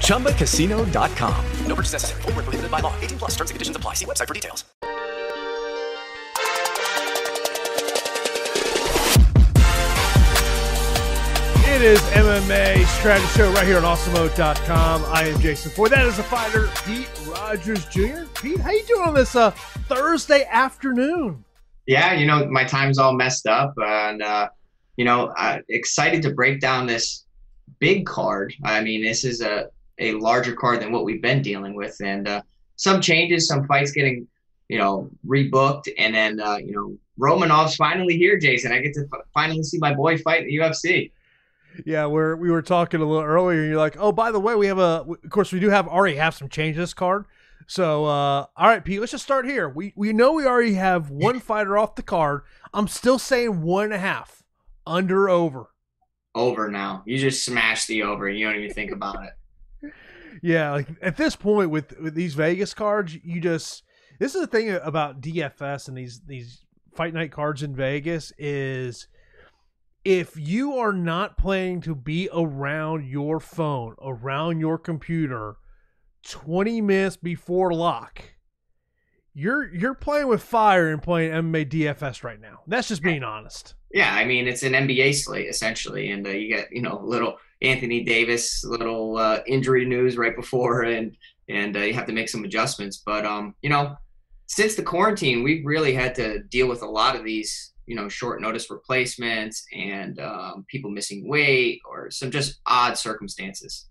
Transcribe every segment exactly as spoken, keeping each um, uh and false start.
Chumba Casino dot com. No purchase necessary. Void where prohibited by law. eighteen plus. Terms and conditions apply. See website for details. It is M M A Strategy Show right here on Awesemo dot com. I am Jason Ford. That is the fighter, Pete Rogers Junior Pete, how you doing on this uh, Thursday afternoon? Yeah, you know, my time's all messed up. And, uh, you know, I'm excited to break down this big card. I mean, this is a, a larger card than what we've been dealing with. And uh, some changes, some fights getting, you know, rebooked. And then, uh, you know, Romanov's finally here, Jason. I get to f- finally see my boy fight in the U F C. Yeah, we're, we were talking a little earlier, and you're like, oh, by the way, we have a, of course, we do have already have some change this card. So, uh, all right, Pete, let's just start here. We we know we already have one fighter off the card. I'm still saying one and a half, under, over. Over now. You just smash the over. You don't even think about it. Yeah, like at this point with, with these Vegas cards, you just, this is the thing about D F S and these these fight night cards in Vegas is, if you are not planning to be around your phone, around your computer twenty minutes before lock, you're you're playing with fire and playing M M A D F S right now. That's just being honest. Yeah, I mean, it's an N B A slate essentially, and uh, you got, you know, little Anthony Davis, little uh, injury news right before, and and uh, you have to make some adjustments. But um, you know, since the quarantine, we've really had to deal with a lot of these, you know, short notice replacements and um, people missing weight or some just odd circumstances.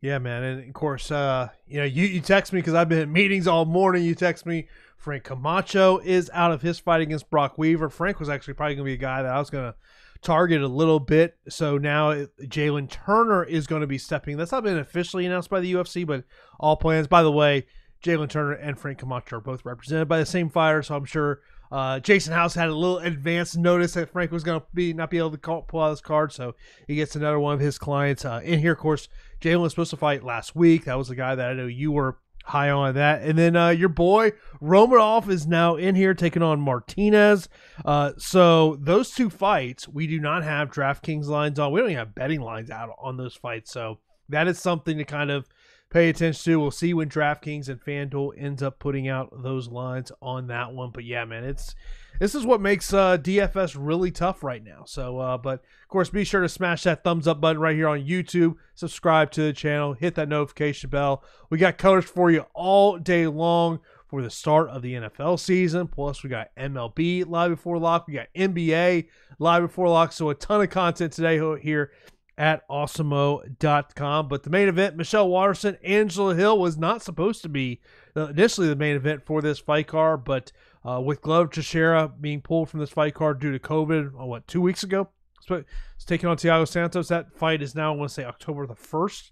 Yeah, man. And of course, uh, you know, you, you text me because I've been in meetings all morning. You text me Frank Camacho is out of his fight against Brock Weaver. Frank was actually probably going to be a guy that I was going to target a little bit. So now Jalen Turner is going to be stepping. That's not been officially announced by the U F C, but all plans, by the way, Jalen Turner and Frank Camacho are both represented by the same fighter. So I'm sure Uh, Jason House had a little advance notice that Frank was going to be not be able to call, pull out his card, so he gets another one of his clients uh, in here. Of course, Jalen was supposed to fight last week. That was the guy that I know you were high on that. And then uh, your boy Romanov is now in here taking on Martinez. Uh, so those two fights, we do not have DraftKings lines on. We don't even have betting lines out on those fights. So that is something to kind of pay attention to. We'll see when DraftKings and FanDuel ends up putting out those lines on that one. But yeah, man, it's this is what makes uh, D F S really tough right now. So, uh, but of course, be sure to smash that thumbs up button right here on YouTube. Subscribe to the channel. Hit that notification bell. We got colors for you all day long for the start of the N F L season. Plus, we got M L B live before lock. We got N B A live before lock. So a ton of content today here at Awesemo dot com. But the main event, Michelle Waterson, Angela Hill, was not supposed to be initially the main event for this fight card, but uh, with Glove Teixeira being pulled from this fight card due to COVID, oh, what, two weeks ago? So it's taking on Thiago Santos. That fight is now, I want to say, October the first.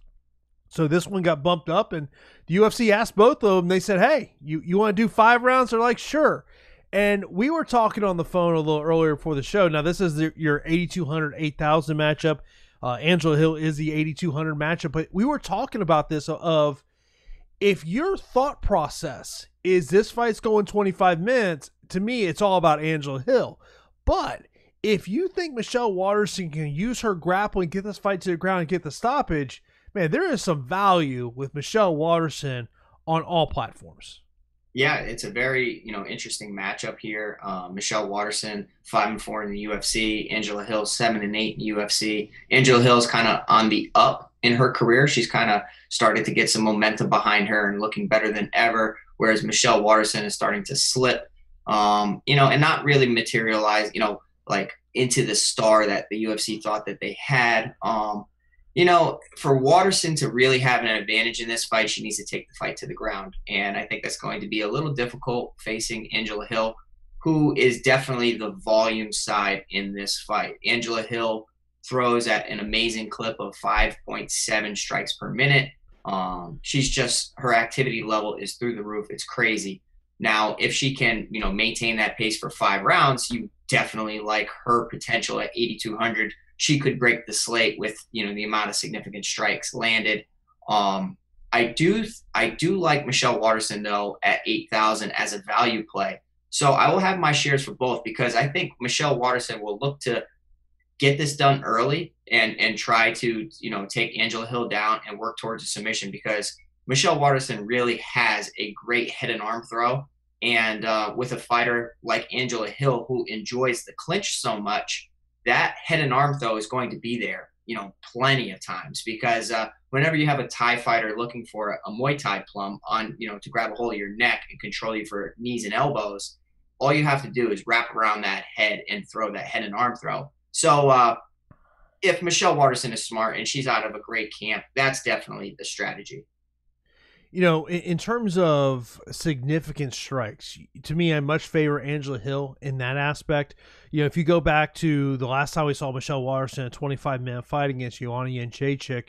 So this one got bumped up, and the U F C asked both of them. They said, hey, you, you want to do five rounds? They're like, sure. And we were talking on the phone a little earlier before the show. Now, this is the, your eighty-two hundred, eight thousand matchup. Uh, Angela Hill is the eighty-two hundred matchup, but we were talking about this of if your thought process is this fight's going twenty-five minutes, to me, it's all about Angela Hill. But if you think Michelle Waterson can use her grappling, get this fight to the ground and get the stoppage, man, there is some value with Michelle Waterson on all platforms. Yeah, it's a very, you know, interesting matchup here. Uh, Michelle Waterson, five and four in the U F C. Angela Hill, seven and eight in the U F C. Angela Hill's kind of on the up in her career. She's kind of started to get some momentum behind her and looking better than ever. whereas Michelle Waterson is starting to slip, um, you know, and not really materialize, you know, like into the star that the U F C thought that they had. Um, you know, for Waterson to really have an advantage in this fight, she needs to take the fight to the ground. And I think that's going to be a little difficult facing Angela Hill, who is definitely the volume side in this fight. Angela Hill throws at an amazing clip of five point seven strikes per minute. Um, she's just, her activity level is through the roof. It's crazy. Now, if she can, you know, maintain that pace for five rounds, you definitely like her potential at eighty-two hundred. She could break the slate with, you know, the amount of significant strikes landed. Um, I do, I do like Michelle Waterson though at eight thousand as a value play. So I will have my shares for both because I think Michelle Waterson will look to get this done early and, and try to, you know, take Angela Hill down and work towards a submission because Michelle Waterson really has a great head and arm throw. And uh, with a fighter like Angela Hill, who enjoys the clinch so much, that head and arm throw is going to be there, you know, plenty of times because uh, whenever you have a Thai fighter looking for a Muay Thai plum on, you know, to grab a hold of your neck and control you for knees and elbows, all you have to do is wrap around that head and throw that head and arm throw. So uh, if Michelle Waterson is smart and she's out of a great camp, that's definitely the strategy. You know, in, in terms of significant strikes, to me, I much favor Angela Hill in that aspect. You know, if you go back to the last time we saw Michelle Waterson, a twenty-five minute fight against Joanna Jędrzejczyk,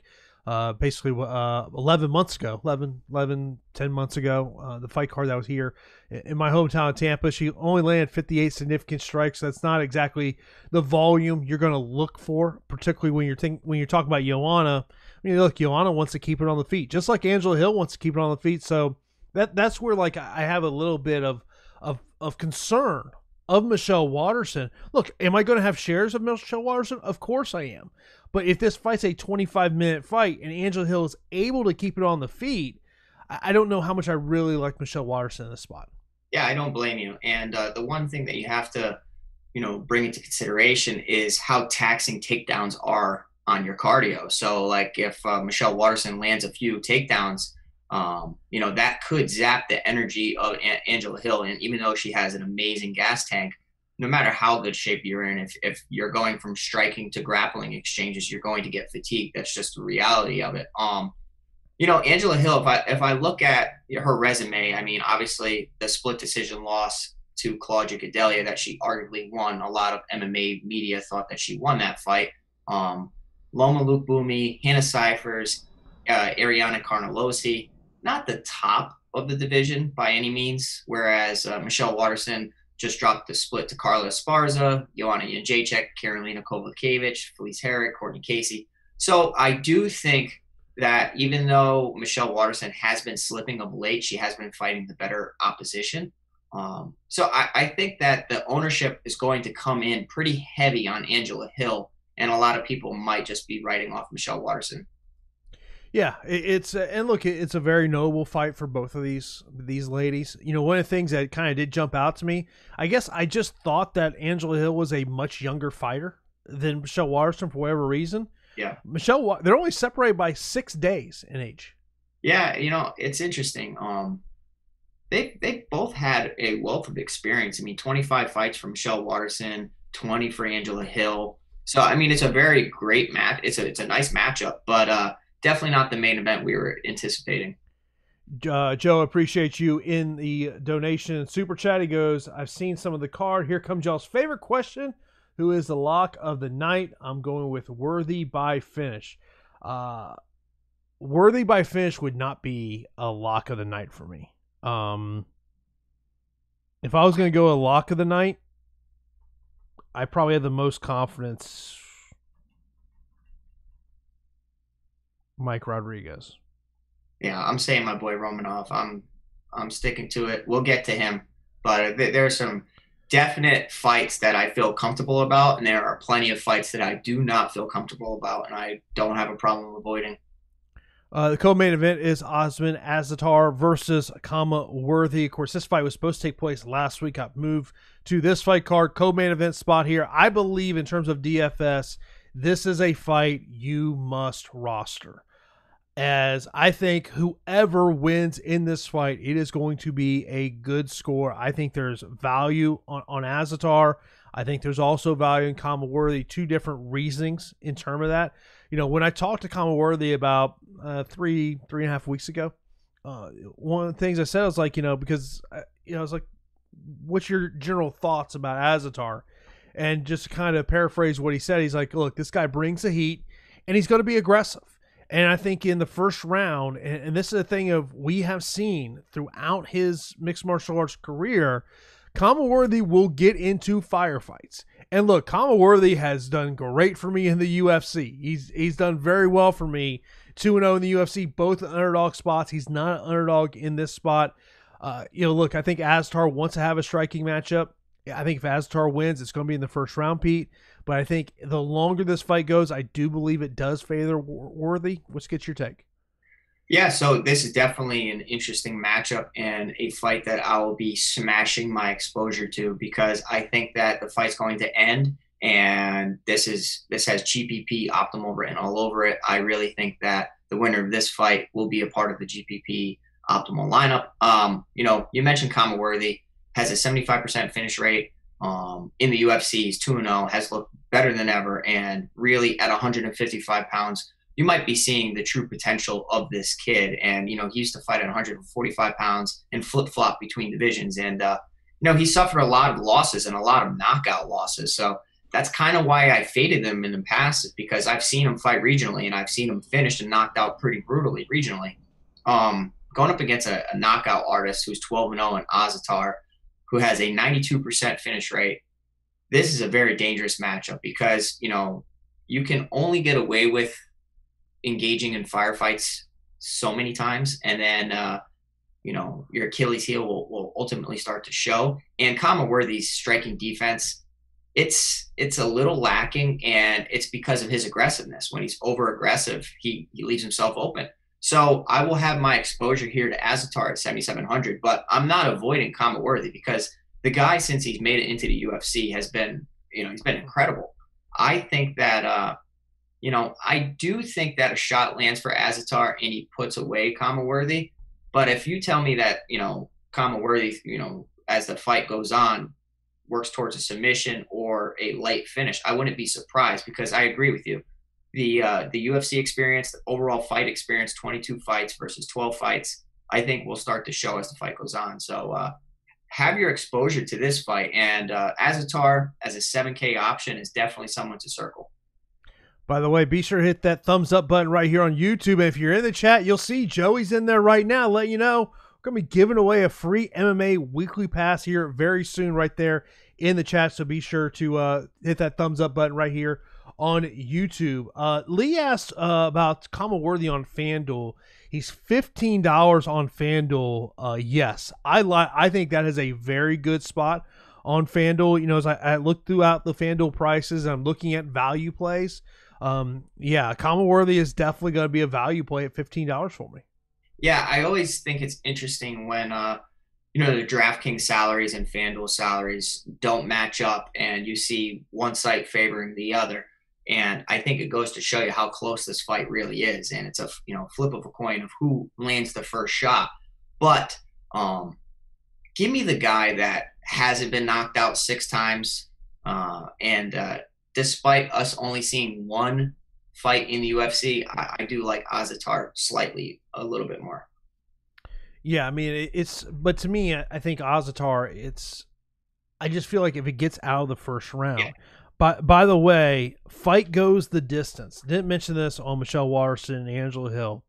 uh, basically uh, eleven months ago, eleven, eleven, ten months ago, uh, the fight card that was here in my hometown of Tampa, she only landed fifty-eight significant strikes. That's not exactly the volume you're going to look for, particularly when you're think, when you're talking about Joanna. I mean, look, Joanna wants to keep it on the feet, just like Angela Hill wants to keep it on the feet. So that that's where, like, I have a little bit of of of concern of Michelle Waterson. Look, am I going to have shares of Michelle Waterson? Of course I am. But if this fight's a twenty-five minute fight and Angela Hill is able to keep it on the feet, I, I don't know how much I really like Michelle Waterson in this spot. Yeah, I don't blame you. And uh, the one thing that you have to, you know, bring into consideration is how taxing takedowns are on your cardio. So like if uh, Michelle Waterson lands a few takedowns, um, you know, that could zap the energy of a- Angela Hill. And even though she has an amazing gas tank, no matter how good shape you're in, if, if you're going from striking to grappling exchanges, you're going to get fatigued. That's just the reality of it. Um, you know, Angela Hill, if I, if I look at her resume, I mean, obviously the split decision loss to Claudia Gadelia that she arguably won, a lot of M M A media thought that she won that fight. Um, Loma Lookboomi, Hannah Cyphers, uh, Ariana Carnelosi, not the top of the division by any means, whereas uh, Michelle Waterson just dropped the split to Carla Esparza, Joanna Jędrzejczyk, Karolina Kovalkiewicz, Felice Herrick, Courtney Casey. So I do think that even though Michelle Waterson has been slipping of late, she has been fighting the better opposition. Um, so I, I think that the ownership is going to come in pretty heavy on Angela Hill, and a lot of people might just be writing off Michelle Waterson. Yeah, it's a, and look, it's a very noble fight for both of these these ladies. You know, one of the things that kind of did jump out to me, I guess I just thought that Angela Hill was a much younger fighter than Michelle Waterson for whatever reason. Yeah, Michelle, they're only separated by six days in age. Yeah, you know, it's interesting. Um, they they both had a wealth of experience. I mean, twenty-five fights for Michelle Waterson, twenty for Angela Hill. So, I mean, it's a very great match. It's a, it's a nice matchup, but uh, definitely not the main event we were anticipating. Uh, Joe, appreciate you in the donation. Super chat, he goes, I've seen some of the card. Here comes y'all's favorite question. Who is the lock of the night? I'm going with Worthy by finish. Uh, Worthy by finish would not be a lock of the night for me. Um, if I was going to go a lock of the night, I probably have the most confidence. Mike Rodriguez. Yeah, I'm saying my boy Romanov. I'm I'm sticking to it. We'll get to him. But there are some definite fights that I feel comfortable about, and there are plenty of fights that I do not feel comfortable about, and I don't have a problem avoiding. Uh, the co-main event is Ottman Azaitar versus Khama Worthy. Of course, this fight was supposed to take place last week. Got moved to this fight card. Co-main event spot here. I believe in terms of D F S, this is a fight you must roster. as I think whoever wins in this fight, it is going to be a good score. I think there's value on, on Azaitar. I think there's also value in Khama Worthy, two different reasonings in terms of that. You know, when I talked to Khama Worthy about uh, three, three and a half weeks ago, uh, one of the things I said, I was like, you know, because, I, you know, I was like, what's your general thoughts about Azaitar? And just to kind of paraphrase what he said, he's like, look, this guy brings the heat, and he's going to be aggressive. And I think in the first round, and, and this is the thing of we have seen throughout his mixed martial arts career, Khama Worthy will get into firefights. And look, Khama Worthy has done great for me in the U F C. He's he's done very well for me. two and oh in the U F C, both underdog spots. He's not an underdog in this spot. Uh, you know, look, I think Azaitar wants to have a striking matchup. I think if Azaitar wins, it's going to be in the first round, Pete. But I think the longer this fight goes, I do believe it does favor Worthy. Which gets your take? Yeah, so this is definitely an interesting matchup and a fight that I will be smashing my exposure to, because I think that the fight's going to end, and this is this has G P P Optimal written all over it. I really think that the winner of this fight will be a part of the G P P Optimal lineup. Um, you know, you mentioned Khama Worthy has a seventy-five percent finish rate um, in the U F C. He's two and oh, has looked better than ever, and really at one fifty-five pounds. You might be seeing the true potential of this kid. And, you know, he used to fight at one forty-five pounds and flip-flop between divisions. And, uh, you know, he suffered a lot of losses and a lot of knockout losses. So that's kind of why I faded him in the past, is because I've seen him fight regionally, and I've seen him finished and knocked out pretty brutally regionally. Um, going up against a, a knockout artist who's twelve and oh in Azaitar, who has a ninety-two percent finish rate, this is a very dangerous matchup because, you know, you can only get away with engaging in firefights so many times, and then uh you know your Achilles heel will, will ultimately start to show. And Khama Worthy's striking defense, it's it's a little lacking, and it's because of his aggressiveness. When he's over aggressive, he he leaves himself open. So I will have my exposure here to Azaitar at seventy-seven hundred, but I'm not avoiding Khama Worthy, because the guy, since he's made it into the U F C, has been, you know, he's been incredible. I think that uh You know, I do think that a shot lands for Azaitar and he puts away Khama Worthy. But if you tell me that, you know, Khama Worthy, you know, as the fight goes on, works towards a submission or a late finish, I wouldn't be surprised, because I agree with you. The uh, the U F C experience, the overall fight experience, twenty-two fights versus twelve fights, I think will start to show as the fight goes on. So uh, have your exposure to this fight. And uh, Azaitar as a seven K option is definitely someone to circle. By the way, be sure to hit that thumbs up button right here on YouTube. And if you're in the chat, you'll see Joey's in there right now, letting you know we're going to be giving away a free M M A weekly pass here very soon right there in the chat. So be sure to uh, hit that thumbs up button right here on YouTube. Uh, Lee asked uh, about Khama Worthy on FanDuel. He's fifteen dollars on FanDuel. Uh, yes, I li- I think that is a very good spot on FanDuel. You know, as I, I look throughout the FanDuel prices, I'm looking at value plays. Um, yeah, Khama Worthy is definitely going to be a value play at fifteen dollars for me. Yeah, I always think it's interesting when, uh, you know, the DraftKings salaries and FanDuel salaries don't match up, and you see one site favoring the other. And I think it goes to show you how close this fight really is. And it's a, you know, flip of a coin of who lands the first shot. But um, give me the guy that hasn't been knocked out six times uh, and uh, – despite us only seeing one fight in the U F C, I, I do like Azaitar slightly, a little bit more. Yeah, I mean, it's, but to me, I think Azaitar, it's, I just feel like if it gets out of the first round. Yeah. By, by the way, fight goes the distance. Didn't mention this on Michelle Waterson and Angela Hill.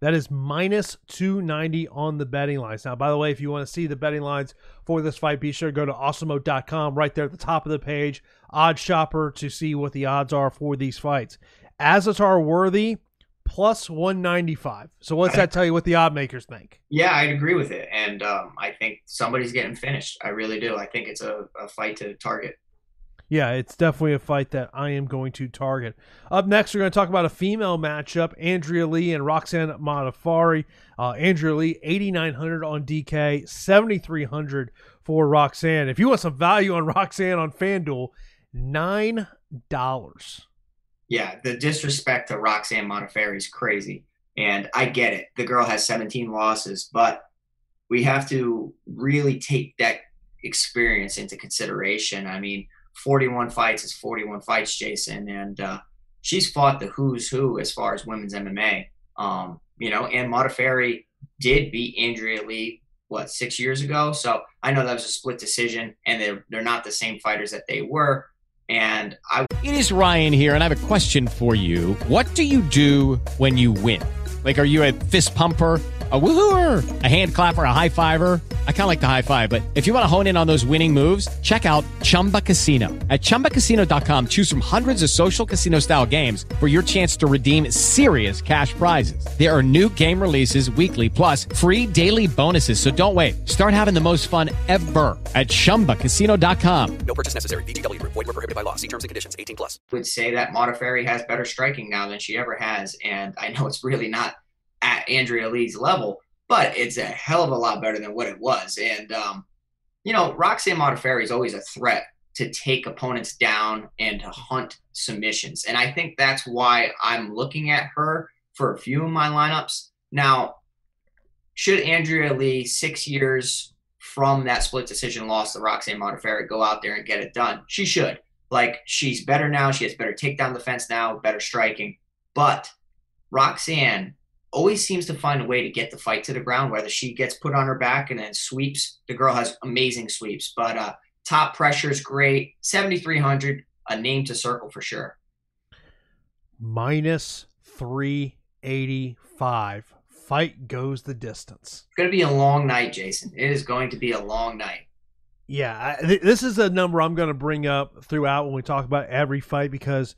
That is minus two ninety on the betting lines. Now, by the way, if you want to see the betting lines for this fight, be sure to go to Awesemo dot com right there at the top of the page. Odd Shopper to see what the odds are for these fights. Azaitar Worthy, plus one ninety-five. So what's that tell you what the odd makers think? Yeah, I'd agree with it. And um, I think somebody's getting finished. I really do. I think it's a, a fight to target. Yeah, it's definitely a fight that I am going to target. Up next, we're going to talk about a female matchup, Andrea Lee and Roxanne Modafferi. Uh, Andrea Lee, eighty-nine hundred on D K, seventy-three hundred for Roxanne. If you want some value on Roxanne on FanDuel, nine dollars. Yeah, the disrespect to Roxanne Modafferi is crazy. And I get it. The girl has seventeen losses, but we have to really take that experience into consideration. I mean, forty-one fights is forty-one fights, Jason. And uh, she's fought the who's who as far as women's M M A. Um, you know, and Modafferi did beat Andrea Lee, what, six years ago? So I know that was a split decision, and they're, they're not the same fighters that they were. And I. It is Ryan here, and I have a question for you. What do you do when you win? Like, are you a fist pumper, a woohooer, a hand clapper, a high fiver? I kind of like the high five, but if you want to hone in on those winning moves, check out Chumba Casino. At Chumba Casino dot com, choose from hundreds of social casino style games for your chance to redeem serious cash prizes. There are new game releases weekly, plus free daily bonuses. So don't wait. Start having the most fun ever at Chumba Casino dot com. No purchase necessary. V G W. Void where prohibited by law. See terms and conditions. eighteen plus. I would say that Modafferi has better striking now than she ever has. And I know it's really not at Andrea Lee's level, but it's a hell of a lot better than what it was. And, um, you know, Roxanne Modafferi is always a threat to take opponents down and to hunt submissions. And I think that's why I'm looking at her for a few of my lineups. Now, should Andrea Lee, six years from that split decision loss to Roxanne Modafferi, go out there and get it done? She should. Like, she's better now. She has better takedown defense now, better striking. But Roxanne always seems to find a way to get the fight to the ground, whether she gets put on her back and then sweeps. The girl has amazing sweeps, but uh, top pressure is great. seventy-three hundred, a name to circle for sure. Minus three eighty-five. Fight goes the distance. It's going to be a long night, Jason. It is going to be a long night. Yeah, I, th- this is a number I'm going to bring up throughout when we talk about every fight, because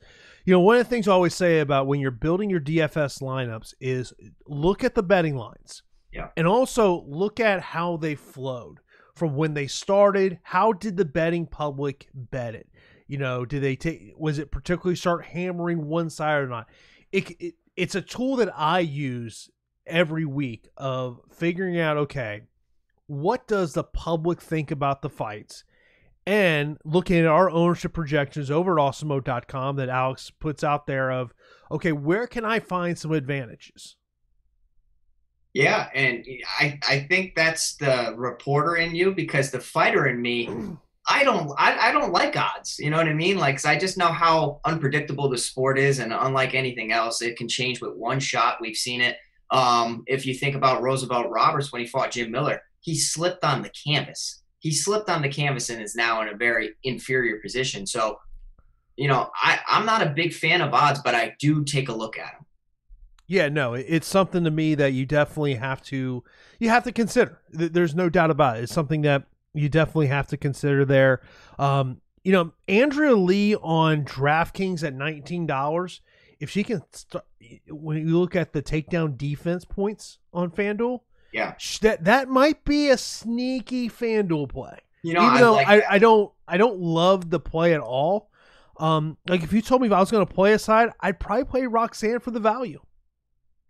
you know, one of the things I always say about when you're building your D F S lineups is look at the betting lines. Yeah. And also look at how they flowed from when they started. How did the betting public bet it? You know, did they take, was it particularly start hammering one side or not? It, it It's a tool that I use every week of figuring out, okay, what does the public think about the fights? And looking at our ownership projections over at Awesemo dot com that Alex puts out there of, okay, where can I find some advantages? Yeah, and I, I think that's the reporter in you, because the fighter in me, I don't I, I don't like odds. You know what I mean? Like, 'cause I just know how unpredictable the sport is, and unlike anything else, it can change with one shot. We've seen it. Um, if you think about Roosevelt Roberts when he fought Jim Miller, he slipped on the canvas. He slipped on the canvas and is now in a very inferior position. So, you know, I, I'm not a big fan of odds, but I do take a look at them. Yeah, no, it's something to me that you definitely have to, you have to consider. There's no doubt about it. It's something that you definitely have to consider there. Um, you know, Andrea Lee on DraftKings at nineteen dollars. If she can, st- when you look at the takedown defense points on FanDuel, yeah, that that might be a sneaky FanDuel play. You know, even I though like I, I don't I don't love the play at all. Um, like if you told me if I was going to play a side, I'd probably play Roxanne for the value.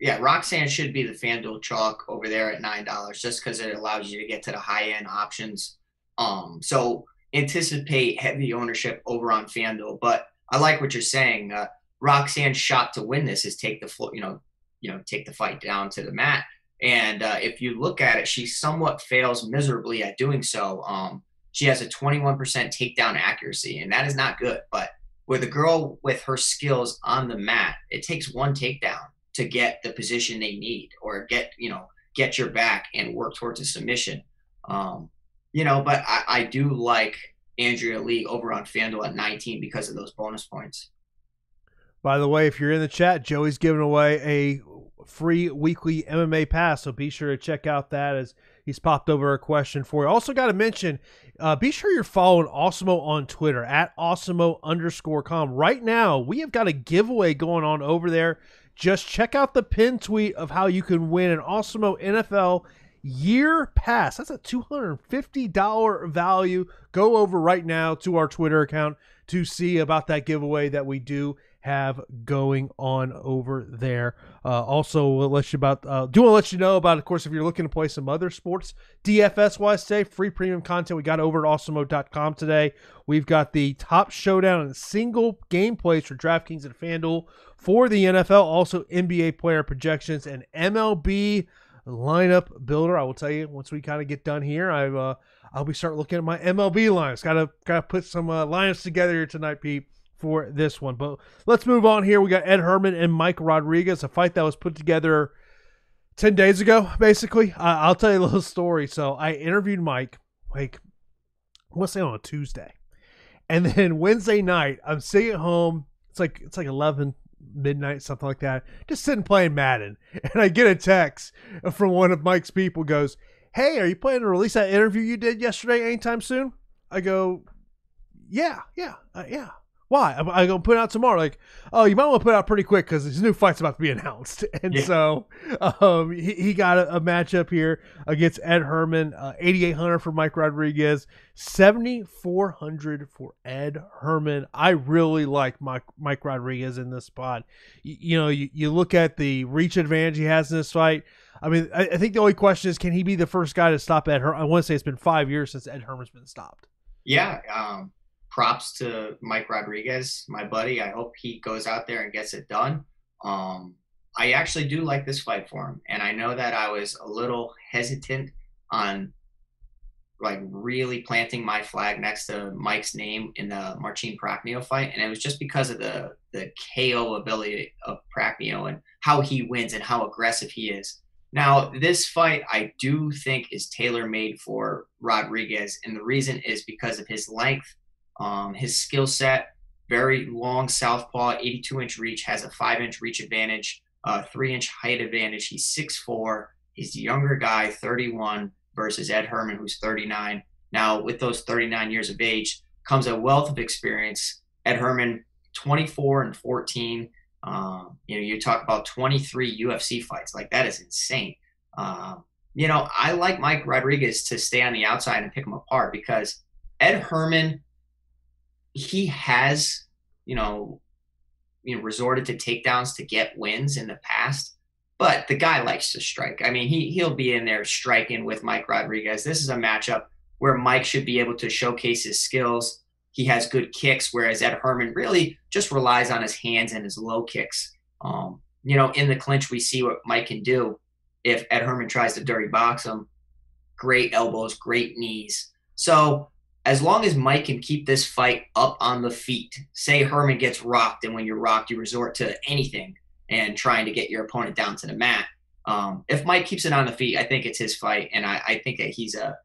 Yeah, Roxanne should be the FanDuel chalk over there at nine dollars, just because it allows you to get to the high end options. Um, so anticipate heavy ownership over on FanDuel. But I like what you're saying. Uh, Roxanne's shot to win this is take the floor, you know, you know, take the fight down to the mat. And uh, if you look at it, she somewhat fails miserably at doing so. Um, she has a twenty-one percent takedown accuracy, and that is not good. But with a girl with her skills on the mat, it takes one takedown to get the position they need, or get, you know, get your back and work towards a submission. Um, you know, but I, I do like Andrea Lee over on FanDuel at nineteen because of those bonus points. By the way, if you're in the chat, Joey's giving away a free weekly M M A pass, so be sure to check out that as he's popped over a question for you. Also got to mention, uh, be sure you're following Awesemo on Twitter at Awesemo underscore com. Right now, we have got a giveaway going on over there. Just check out the pin tweet of how you can win an Awesemo N F L year pass. That's a two hundred fifty dollars value. Go over right now to our Twitter account to see about that giveaway that we do have going on over there. Uh, also, we'll let you about uh, do want to let you know about, of course, if you're looking to play some other sports D F S wise today, free premium content we got over at awesemo dot com today. We've got the top showdown and single game plays for DraftKings and FanDuel for the N F L, also N B A player projections and M L B lineup builder. I will tell you once we kind of get done here, I've uh, I'll be start looking at my M L B lines. Got to got to put some uh, lines together here tonight, Pete, for this one. But let's move on here. We got Ed Herman and Mike Rodriguez, a fight that was put together ten days ago, basically. Uh, I'll tell you a little story. So I interviewed Mike, like, I want to say on a Tuesday. And then Wednesday night, I'm sitting at home. It's like it's like eleven, midnight, something like that. Just sitting playing Madden. And I get a text from one of Mike's people, goes, "Hey, are you planning to release that interview you did yesterday anytime soon?" I go, yeah, yeah, uh, yeah. Why? I'm, I'm going to put it out tomorrow. Like, oh, you might want to put it out pretty quick because his new fight's about to be announced. And yeah. so um, he, he got a, a matchup here against Ed Herman, uh, eighty-eight hundred for Mike Rodriguez, seventy-four hundred for Ed Herman. I really like Mike, Mike Rodriguez in this spot. You, you know, you, you look at the reach advantage he has in this fight. I mean, I, I think the only question is, can he be the first guy to stop Ed Herman? I want to say it's been five years since Ed Herman's been stopped. Yeah, um. Props to Mike Rodriguez, my buddy. I hope he goes out there and gets it done. Um, I actually do like this fight for him. And I know that I was a little hesitant on like really planting my flag next to Mike's name in the Marcin Prochnio fight. And it was just because of the, the K O ability of Prochnio and how he wins and how aggressive he is. Now, this fight, I do think is tailor-made for Rodriguez. And the reason is because of his length. Um, his skill set, very long southpaw, eighty-two inch reach, has a five inch reach advantage, uh, three inch height advantage. He's six foot four. He's the younger guy, thirty-one, versus Ed Herman, who's thirty-nine. Now, with those thirty-nine years of age comes a wealth of experience. Ed Herman, twenty-four and fourteen. Um, you know, you talk about twenty-three U F C fights. Like, that is insane. Um, you know, I like Mike Rodriguez to stay on the outside and pick him apart because Ed Herman – he has, you know, you know, resorted to takedowns to get wins in the past, but the guy likes to strike. I mean, he, he'll be in there striking with Mike Rodriguez. This is a matchup where Mike should be able to showcase his skills. He has good kicks, whereas Ed Herman really just relies on his hands and his low kicks. Um, you know, in the clinch, we see what Mike can do if Ed Herman tries to dirty box him. Great elbows, great knees. So, as long as Mike can keep this fight up on the feet, say Herman gets rocked, and when you're rocked, you resort to anything and trying to get your opponent down to the mat. Um, if Mike keeps it on the feet, I think it's his fight, and I, I think that he's a,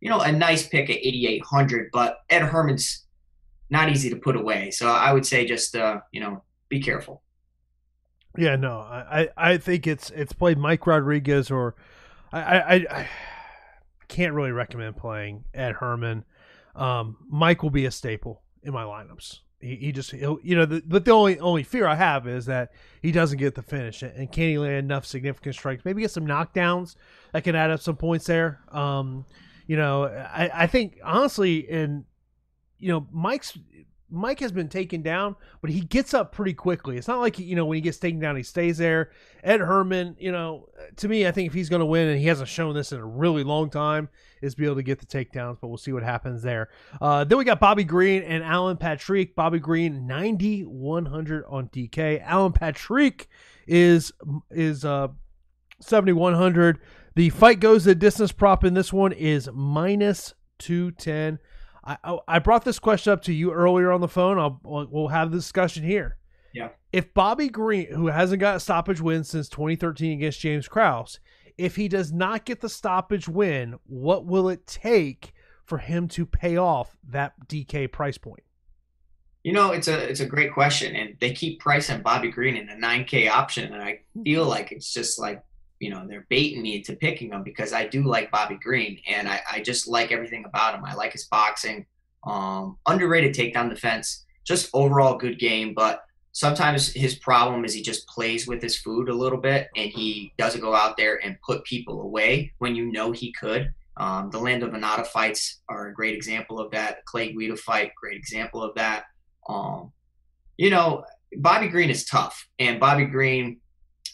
you know, a nice pick at eighty-eight hundred. But Ed Herman's not easy to put away, so I would say just uh, you know, be careful. Yeah, no, I I think it's it's played Mike Rodriguez, or I I, I can't really recommend playing Ed Herman. Um, Mike will be a staple in my lineups. He, he just, he'll, you know, the, but the only only fear I have is that he doesn't get the finish, and can he land enough significant strikes? Maybe get some knockdowns that can add up some points there. Um, you know, I, I think honestly, and you know, Mike's Mike has been taken down, but he gets up pretty quickly. It's not like, you know, when he gets taken down, he stays there. Ed Herman, you know, to me, I think if he's going to win, and he hasn't shown this in a really long time, is be able to get the takedowns, but we'll see what happens there. Uh, then we got Bobby Green and Alan Patrick. Bobby Green, ninety-one hundred on D K. Alan Patrick is, is uh, seventy-one hundred. The fight goes the distance prop in this one is minus two ten. I, I brought this question up to you earlier on the phone. I'll, we'll have the discussion here. Yeah. If Bobby Green, who hasn't got a stoppage win since twenty thirteen against James Krause, if he does not get the stoppage win, what will it take for him to pay off that D K price point? You know, it's a it's a great question, and they keep pricing Bobby Green in a nine K option, and I feel like it's just like, you know, they're baiting me into picking him because I do like Bobby Green, and I, I just like everything about him. I like his boxing, um, underrated takedown defense, just overall good game. But sometimes his problem is he just plays with his food a little bit, and he doesn't go out there and put people away when you know he could. Um, the Landa-Venata fights are a great example of that. The Clay Guida fight, great example of that. Um, you know, Bobby Green is tough, and Bobby Green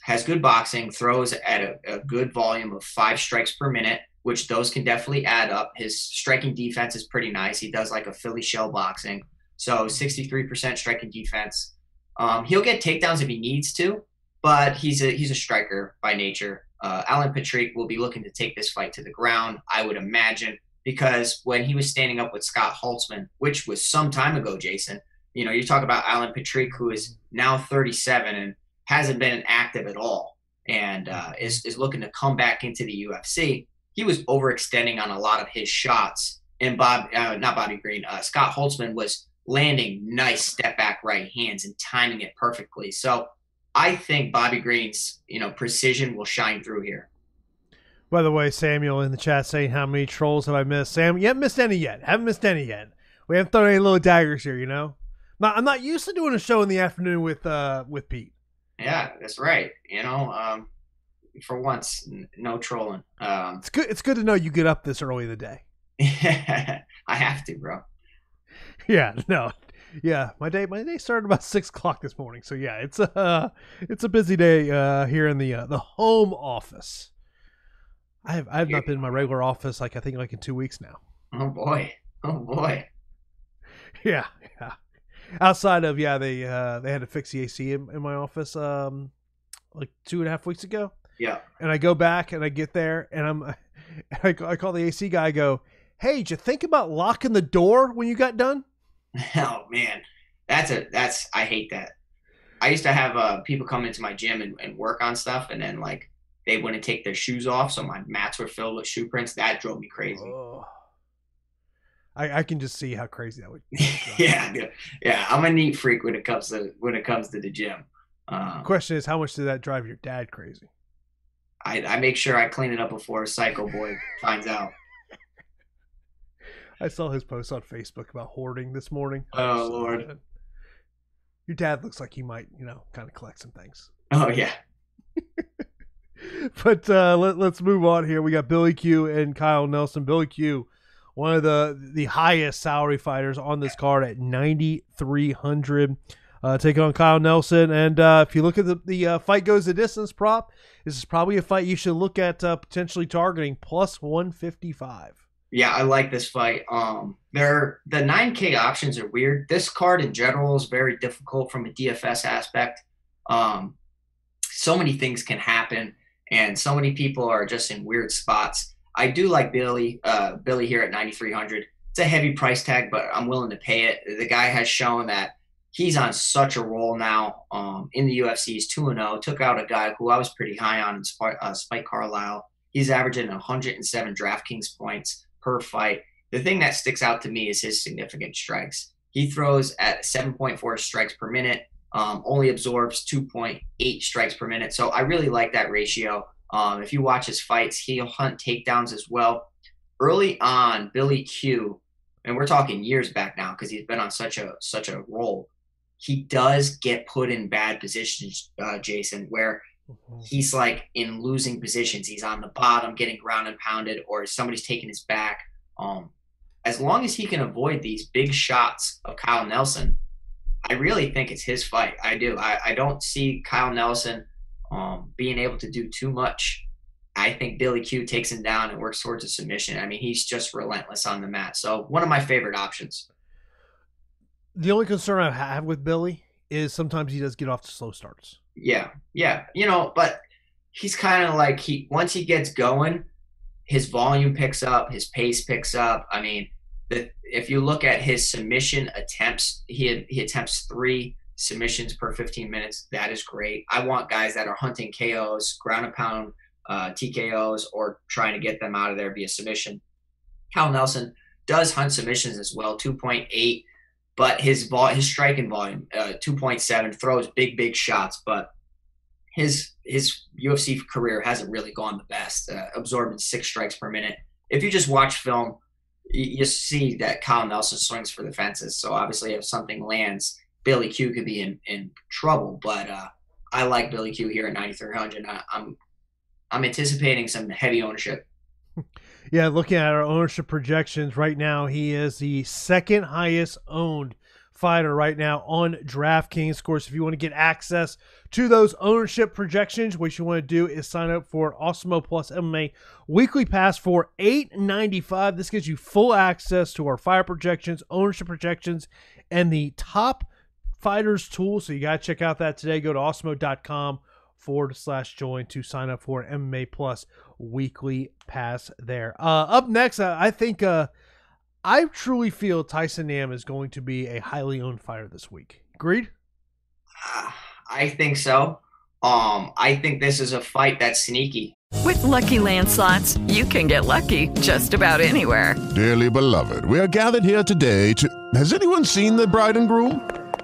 has good boxing, throws at a, a good volume of five strikes per minute, which those can definitely add up. His striking defense is pretty nice. He does like a Philly shell boxing. So sixty-three percent striking defense. Um, he'll get takedowns if he needs to, but he's a, he's a striker by nature. Uh, Alan Patrick will be looking to take this fight to the ground, I would imagine, because when he was standing up with Scott Holtzman, which was some time ago, Jason, you know, you talk about Alan Patrick, who is now thirty-seven and hasn't been active at all and uh, is, is looking to come back into the U F C. He was overextending on a lot of his shots. And Bob, uh, not Bobby Green, uh, Scott Holtzman was landing nice step back right hands and timing it perfectly. So I think Bobby Green's, you know, precision will shine through here. By the way, Samuel in the chat saying, how many trolls have I missed? Sam, you haven't missed any yet. Haven't missed any yet. We haven't thrown any little daggers here, you know? Not, I'm not used to doing a show in the afternoon with uh, with Pete. Yeah, that's right. You know, um, for once, n- no trolling. Um, it's good. It's good to know you get up this early in the day. I have to, bro. Yeah, no. Yeah, my day my day started about six o'clock this morning. So yeah, it's a uh, it's a busy day uh, here in the uh, the home office. I have I have not been in my regular office like I think like in two weeks now. Oh boy! Oh boy! Yeah, yeah. Outside of yeah, they uh, they had to fix the A C in, in my office um like two and a half weeks ago. Yeah. And I go back and I get there and I'm I I call the A C guy. I go, hey, did you think about locking the door when you got done? Oh man, that's a, that's, I hate that. I used to have uh, people come into my gym and, and work on stuff. And then like they wouldn't take their shoes off. So my mats were filled with shoe prints. That drove me crazy. Oh. I, I can just see how crazy that would be. Yeah. Dude. Yeah. I'm a neat freak when it comes to, when it comes to the gym. Um, the question is, how much did that drive your dad crazy? I, I make sure I clean it up before a psycho boy finds out. I saw his post on Facebook about hoarding this morning. Oh, Lord. That. Your dad looks like he might, you know, kind of collect some things. Oh, yeah. But uh, let, let's move on here. We got Billy Q and Kyle Nelson. Billy Q, one of the, the highest salary fighters on this card at nine thousand three hundred dollars. Uh, taking on Kyle Nelson. And uh, if you look at the, the uh, fight goes the distance prop, this is probably a fight you should look at uh, potentially targeting plus one fifty-five. Yeah, I like this fight. Um, they're, the nine K options are weird. This card in general is very difficult from a D F S aspect. Um, so many things can happen, and so many people are just in weird spots. I do like Billy uh, Billy here at nine thousand three hundred dollars. It's a heavy price tag, but I'm willing to pay it. The guy has shown that he's on such a roll now um, in the U F C. He's two and oh, took out a guy who I was pretty high on, uh, Spike Carlisle. He's averaging one hundred seven DraftKings points per fight. The thing that sticks out to me is his significant strikes. He throws at seven point four strikes per minute, um, only absorbs two point eight strikes per minute. So I really like that ratio. Um, if you watch his fights, he'll hunt takedowns as well. Early on, Billy Q, and we're talking years back now because he's been on such a such a roll, he does get put in bad positions, uh, Jason, where he's like in losing positions. He's on the bottom getting ground and pounded, or somebody's taking his back. Um, as long as he can avoid these big shots of Kyle Nelson, I really think it's his fight. I do. I, I don't see Kyle Nelson um, being able to do too much. I think Billy Q takes him down and works towards a submission. I mean, he's just relentless on the mat. So one of my favorite options. The only concern I have with Billy is sometimes he does get off to slow starts. Yeah, yeah, you know, but he's kind of like he once he gets going, his volume picks up, his pace picks up. I mean, the, if you look at his submission attempts, he he attempts three submissions per fifteen minutes. That is great. I want guys that are hunting K Os, ground and pound uh, T K Os, or trying to get them out of there via submission. Kyle Nelson does hunt submissions as well, two point eight. But his vol- his striking volume, uh, two point seven, throws big, big shots. But his his U F C career hasn't really gone the best, uh, absorbing six strikes per minute. If you just watch film, you, you see that Kyle Nelson swings for the fences. So obviously if something lands, Billy Q could be in, in trouble. But uh, I like Billy Q here at nine thousand three hundred. I, I'm, I'm anticipating some heavy ownership. Yeah, looking at our ownership projections right now, he is the second highest owned fighter right now on DraftKings. Of course, if you want to get access to those ownership projections, what you want to do is sign up for Awesemo Plus M M A Weekly Pass for eight ninety-five. This gives you full access to our fire projections, ownership projections, and the top fighters tool. So you got to check out that today. Go to awesemo dot com forward slash join to sign up for an M M A Plus Weekly Pass there. Uh, up next, uh, I think uh, I truly feel Tyson Nam is going to be a highly owned fighter this week. Agreed? I think so. Um, I think this is a fight that's sneaky. With Lucky Land Slots, you can get lucky just about anywhere. Dearly beloved, we are gathered here today to... Has anyone seen the bride and groom?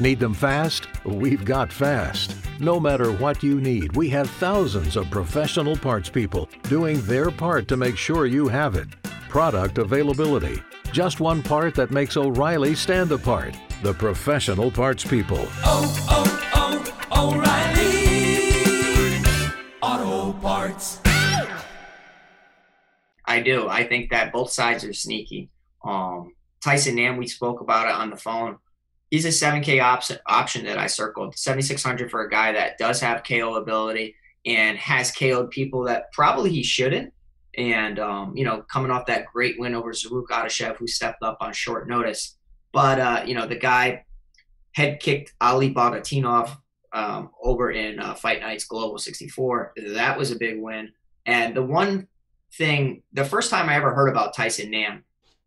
Need them fast? We've got fast. No matter what you need, we have thousands of professional parts people doing their part to make sure you have it. Product availability. Just one part that makes O'Reilly stand apart. The professional parts people. Oh, oh, oh, O'Reilly Auto Parts. I do. I think that both sides are sneaky. Um, Tyson Nam, we spoke about it on the phone. He's a seven K option, option that I circled, seventy-six hundred for a guy that does have K O ability and has K O'd people that probably he shouldn't. And, um, you know, coming off that great win over Zaruk Adashev, who stepped up on short notice. But, uh, you know, the guy head kicked Ali Bagatinov um, over in uh, Fight Night's Global sixty-four. That was a big win. And the one thing, the first time I ever heard about Tyson Nam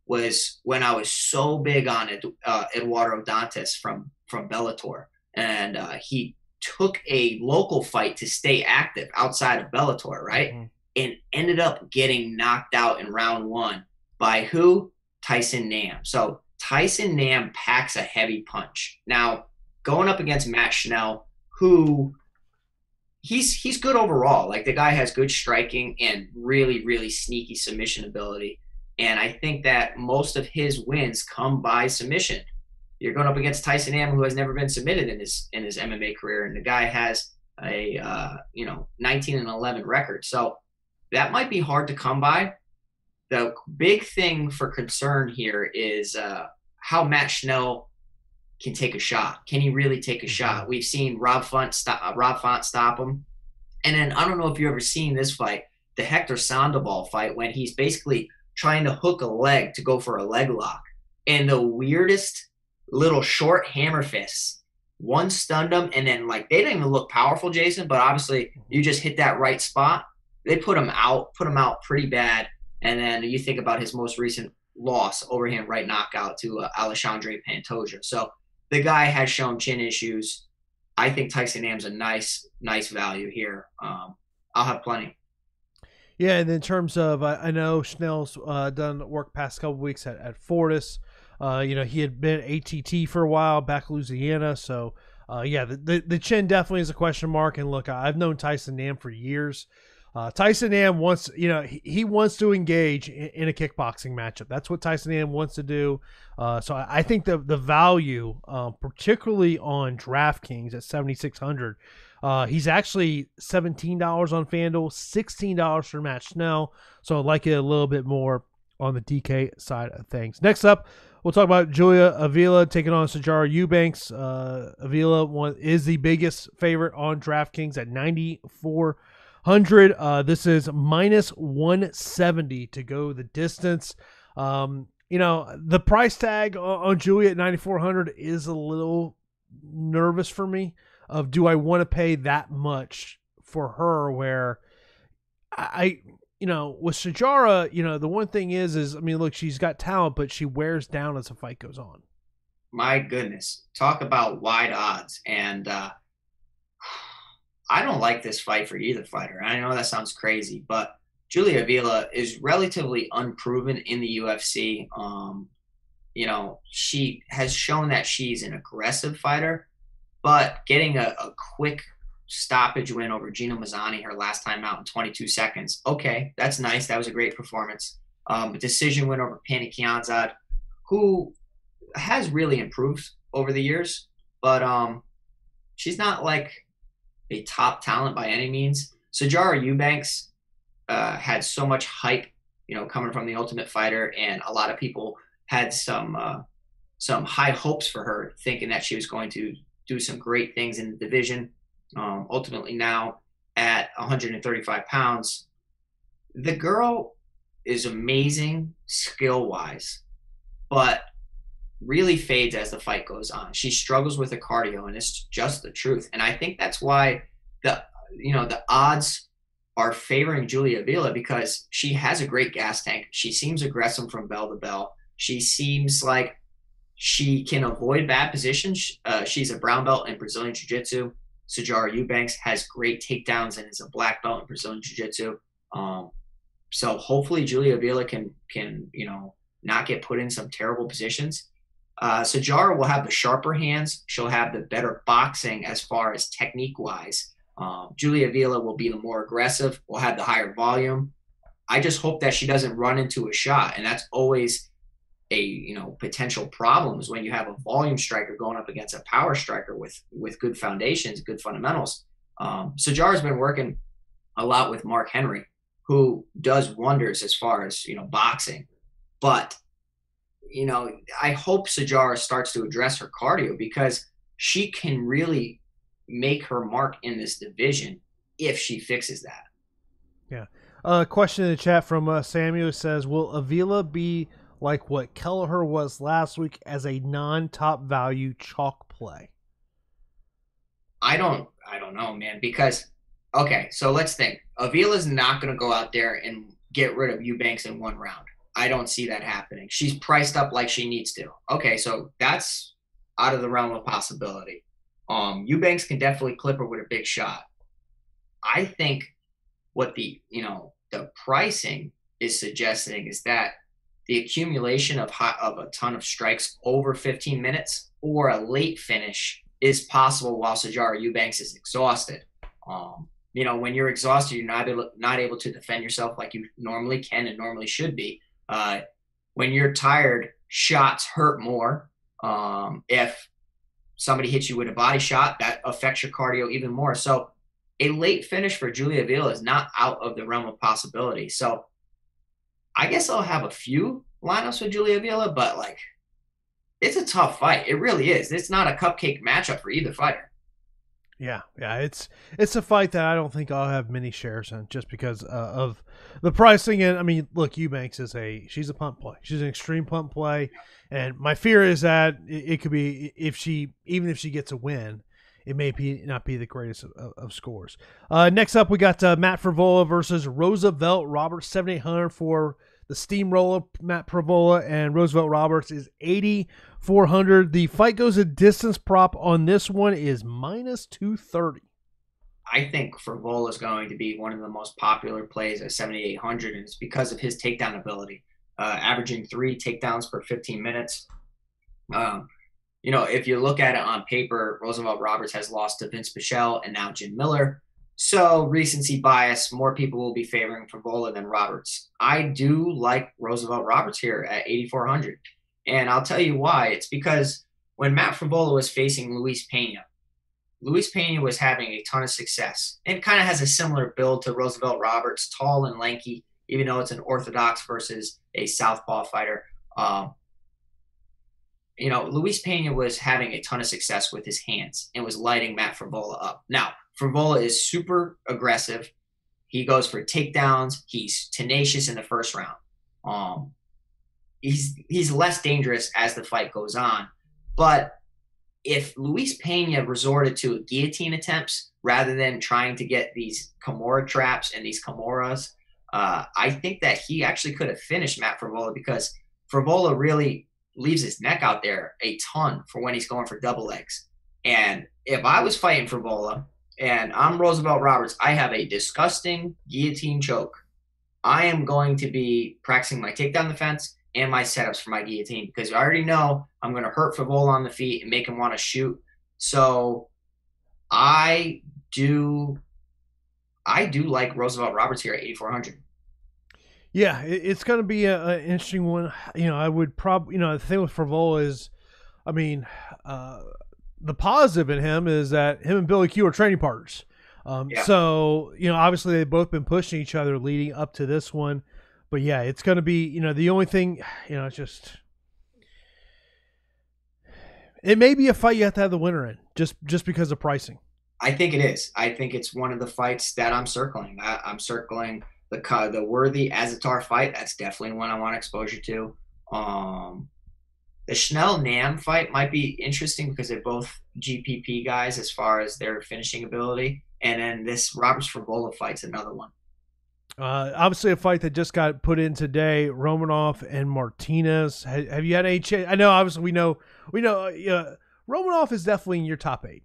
was when I was so big on Ed, uh, Eduardo Dantes from, from Bellator. And uh, he took a local fight to stay active outside of Bellator, right? Mm-hmm. And ended up getting knocked out in round one by who? Tyson Nam. So Tyson Nam packs a heavy punch. Now, going up against Matt Schnell, who he's he's good overall. Like, the guy has good striking and really, really sneaky submission ability. And I think that most of his wins come by submission. You're going up against Tyson Nam, who has never been submitted in his in his M M A career, and the guy has a uh, you know nineteen and eleven record. So that might be hard to come by. The big thing for concern here is uh, how Matt Schnell can take a shot. Can he really take a shot? We've seen Rob Font stop Rob Font stop him, and then I don't know if you've ever seen this fight, the Hector Sandoval fight, when he's basically trying to hook a leg to go for a leg lock. And the weirdest little short hammer fists, one stunned them, and then, like, they didn't even look powerful, Jason, but obviously you just hit that right spot. They put him out, put him out pretty bad. And then you think about his most recent loss, overhand right knockout to uh, Alexandre Pantoja. So the guy has shown chin issues. I think Tyson Nam's a nice, nice value here. Um, I'll have plenty. Yeah, and in terms of, I, I know Schnell's uh, done work past couple weeks at, at Fortis. Uh, you know, he had been A T T for a while back in Louisiana. So, uh, yeah, the, the the chin definitely is a question mark. And look, I've known Tyson Nam for years. Uh, Tyson Nam wants, you know, he, he wants to engage in, in a kickboxing matchup. That's what Tyson Nam wants to do. Uh, so I, I think the the value, uh, particularly on DraftKings at seventy-six hundred. Uh, he's actually seventeen dollars on FanDuel, sixteen dollars for Matt Schnell. So I like it a little bit more on the D K side of things. Next up, we'll talk about Julia Avila taking on Sijara Eubanks. Uh, Avila one, is the biggest favorite on DraftKings at ninety-four hundred. Uh, this is minus one seventy to go the distance. Um, you know, the price tag on, on Julia at ninety-four hundred is a little nervous for me. Of do I want to pay that much for her, where I, you know, with Sijara, you know, the one thing is, is, I mean, look, she's got talent, but she wears down as the fight goes on. My goodness. Talk about wide odds. And uh, I don't like this fight for either fighter. I know that sounds crazy, but Julia Avila is relatively unproven in the U F C. Um, you know, she has shown that she's an aggressive fighter, but getting a, a quick stoppage win over Gina Mazzani her last time out in twenty-two seconds. Okay, that's nice. That was a great performance. Um, a decision win over Panikianzad, who has really improved over the years, but um, she's not like a top talent by any means. Sijara Eubanks uh, had so much hype, you know, coming from The Ultimate Fighter, and a lot of people had some uh, some high hopes for her, thinking that she was going to do some great things in the division. Um, ultimately, now at one thirty-five pounds, the girl is amazing skill-wise, but really fades as the fight goes on. She struggles with the cardio, and it's just the truth. And I think that's why the you know the odds are favoring Julia Avila, because she has a great gas tank. She seems aggressive from bell to bell. She seems like she can avoid bad positions. Uh, she's a brown belt in Brazilian Jiu-Jitsu. Sijara Eubanks has great takedowns and is a black belt in Brazilian Jiu-Jitsu. Um, so hopefully Julia Avila can, can you know, not get put in some terrible positions. Uh, Sijara will have the sharper hands. She'll have the better boxing as far as technique-wise. Um, Julia Avila will be the more aggressive, will have the higher volume. I just hope that she doesn't run into a shot, and that's always a you know potential problem, is when you have a volume striker going up against a power striker with with good foundations, good fundamentals. Um, Sijara's been working a lot with Mark Henry, who does wonders as far as you know boxing. But you know, I hope Sijara starts to address her cardio, because she can really make her mark in this division if she fixes that. Yeah. Uh, question in the chat from uh, Samuel says, will Avila be like what Kelleher was last week as a non-top value chalk play? I don't, I don't know, man, because, okay, so let's think. Avila's not going to go out there and get rid of Eubanks in one round. I don't see that happening. She's priced up like she needs to. Okay, so that's out of the realm of possibility. Um, Eubanks can definitely clip her with a big shot. I think what the, you know, the pricing is suggesting is that the accumulation of high, of a ton of strikes over fifteen minutes or a late finish is possible while Sijara Eubanks is exhausted. Um, you know, when you're exhausted, you're not able, not able to defend yourself like you normally can and normally should be. Uh, when you're tired, shots hurt more. Um, if somebody hits you with a body shot, that affects your cardio even more. So a late finish for Julia Avila is not out of the realm of possibility. So I guess I'll have a few lineups with Julia Avila, but like, it's a tough fight. It really is. It's not a cupcake matchup for either fighter. Yeah, yeah, it's it's a fight that I don't think I'll have many shares in, just because uh, of the pricing. And I mean, look, Eubanks is a she's a pump play. She's an extreme pump play, and my fear is that it, it could be, if she even if she gets a win, it may be not be the greatest of, of, of scores. Uh, next up, we got uh, Matt Favola versus Roosevelt Roberts, seventy eight hundred for the steamroller. Matt Favola and Roosevelt Roberts is eighty-four hundred. The fight goes a distance prop on this one is minus two thirty. I think Favola is going to be one of the most popular plays at seventy-eight hundred, and it's because of his takedown ability, uh, averaging three takedowns per fifteen minutes. Um, you know, if you look at it on paper, Roosevelt Roberts has lost to Vince Pichel and now Jim Miller. So recency bias, more people will be favoring Favola than Roberts. I do like Roosevelt Roberts here at eighty-four hundred. And I'll tell you why. It's because when Matt Favola was facing Luis Pena, Luis Pena was having a ton of success and kind of has a similar build to Roosevelt Roberts, tall and lanky, even though it's an orthodox versus a southpaw fighter. Um, you know, Luis Pena was having a ton of success with his hands and was lighting Matt Favola up. Now, Favola is super aggressive. He goes for takedowns. He's tenacious in the first round. Um, he's he's less dangerous as the fight goes on. But if Luis Pena resorted to guillotine attempts rather than trying to get these Kimura traps and these Kimuras, uh, I think that he actually could have finished Matt Favola, because Favola really leaves his neck out there a ton for when he's going for double legs. And if I was fighting Favola and I'm Roosevelt Roberts, I have a disgusting guillotine choke, I am going to be practicing my takedown defense and my setups for my guillotine, because I already know I'm going to hurt Favola on the feet and make him want to shoot. So I do I do like Roosevelt Roberts here at eighty-four hundred. Yeah, it's going to be a, an interesting one. You know, I would probably, you know, the thing with Favola is, I mean, uh, the positive in him is that him and Billy Q are training partners. Um, yeah. So, you know, obviously they've both been pushing each other leading up to this one. But, yeah, it's going to be, you know, the only thing, you know, it's just, it may be a fight you have to have the winner in just, just because of pricing. I think it is. I think it's one of the fights that I'm circling. I, I'm circling the the Worthy Azaitar fight. That's definitely one I want exposure to. Um, the Schnell Nam fight might be interesting because they're both G P P guys as far as their finishing ability. And then this Roberts Favola fight's another one. Uh, obviously, a fight that just got put in today: Romanov and Martinez. Have, have you had any chance? I know, obviously, we know, we know. Uh, Romanov is definitely in your top eight.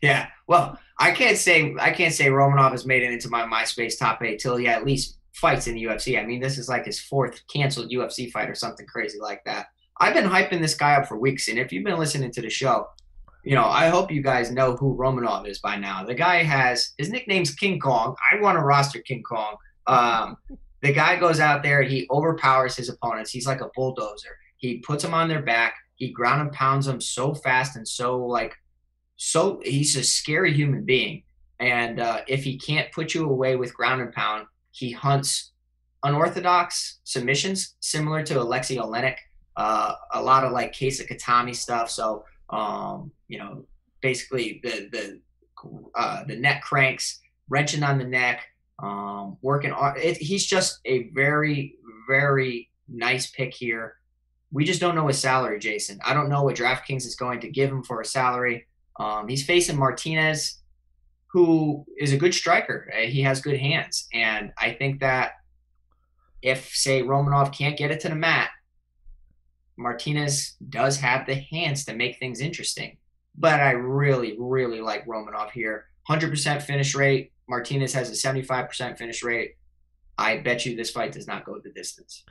Yeah. Well, I can't say I can't say Romanov has made it into my MySpace top eight till he at least fights in the U F C. I mean, this is like his fourth canceled U F C fight or something crazy like that. I've been hyping this guy up for weeks, and if you've been listening to the show, you know, I hope you guys know who Romanov is by now. The guy has – his nickname's King Kong. I want to roster King Kong. Um, the guy goes out there. He overpowers his opponents. He's like a bulldozer. He puts them on their back. He ground and pounds them so fast and so, like – so he's a scary human being. And uh, if he can't put you away with ground and pound, he hunts unorthodox submissions similar to Alexei Olenek, uh, a lot of, like, Keisa Katami stuff. So – Um, you know, basically the the uh, the neck cranks, wrenching on the neck, um, working on it. He's just a very, very nice pick here. We just don't know his salary, Jason. I don't know what DraftKings is going to give him for a salary. Um, he's facing Martinez, who is a good striker. He has good hands, and I think that if, say, Romanov can't get it to the mat, Martinez does have the hands to make things interesting. But I really, really like Romanov here. one hundred percent finish rate. Martinez has a seventy-five percent finish rate. I bet you this fight does not go the distance.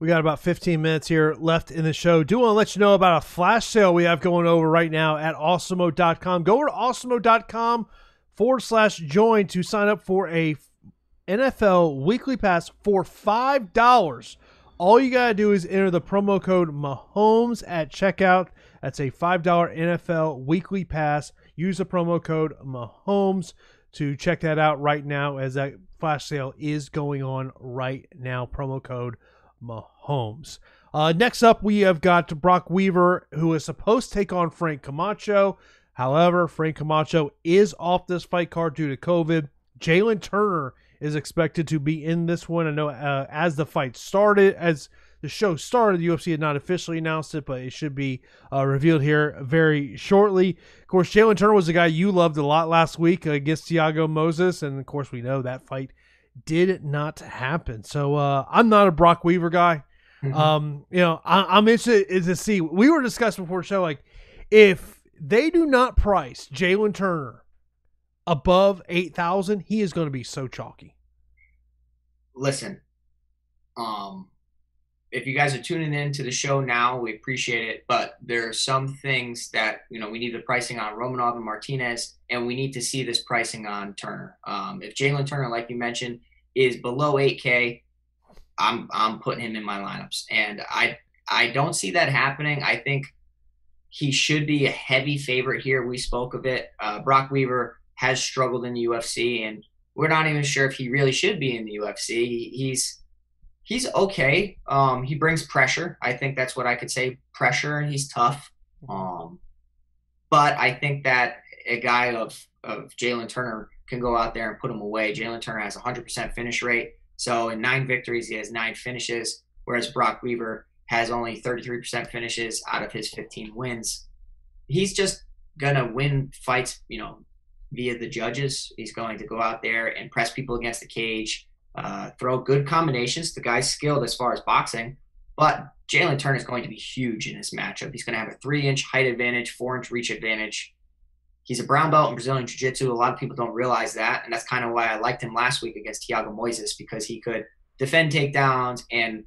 We got about fifteen minutes here left in the show. Do want to let you know about a flash sale we have going over right now at awesemo dot com. Go over to awesemo dot com forward slash join to sign up for a N F L weekly pass for five dollars. All you got to do is enter the promo code Mahomes at checkout. That's a five dollar N F L weekly pass. Use the promo code Mahomes to check that out right now, as that flash sale is going on right now. Promo code Mahomes. Uh, next up, we have got Brock Weaver, who is supposed to take on Frank Camacho. However, Frank Camacho is off this fight card due to COVID. Jalen Turner is expected to be in this one. I know uh, as the fight started, as the show started, the U F C had not officially announced it, but it should be uh, revealed here very shortly. Of course, Jalen Turner was the guy you loved a lot last week against Thiago Moses, and of course we know that fight did not happen. So uh, I'm not a Brock Weaver guy. Mm-hmm. Um, you know, I, I'm interested is to see. We were discussing before the show, like, if they do not price Jalen Turner above eight thousand, he is going to be so chalky. Listen, um, if you guys are tuning in to the show now, we appreciate it, but there are some things that, you know, we need the pricing on Romanov and Martinez, and we need to see this pricing on Turner. Um, if Jalen Turner, like you mentioned, is below eight K, I'm, I'm putting him in my lineups, and I, I don't see that happening. I think he should be a heavy favorite here. We spoke of it. Uh, Brock Weaver has struggled in the U F C, and we're not even sure if he really should be in the U F C. He's he's okay. Um, he brings pressure. I think that's what I could say, pressure, and he's tough. Um, but I think that a guy of, of Jalen Turner can go out there and put him away. Jalen Turner has one hundred percent finish rate. So in nine victories, he has nine finishes, whereas Brock Weaver has only thirty-three percent finishes out of his fifteen wins. He's just going to win fights, you know, via the judges. He's going to go out there and press people against the cage, uh, throw good combinations. The guy's skilled as far as boxing, but Jalen Turner is going to be huge in this matchup. He's going to have a three-inch height advantage, four-inch reach advantage. He's a brown belt in Brazilian Jiu-Jitsu. A lot of people don't realize that, and that's kind of why I liked him last week against Thiago Moises, because he could defend takedowns and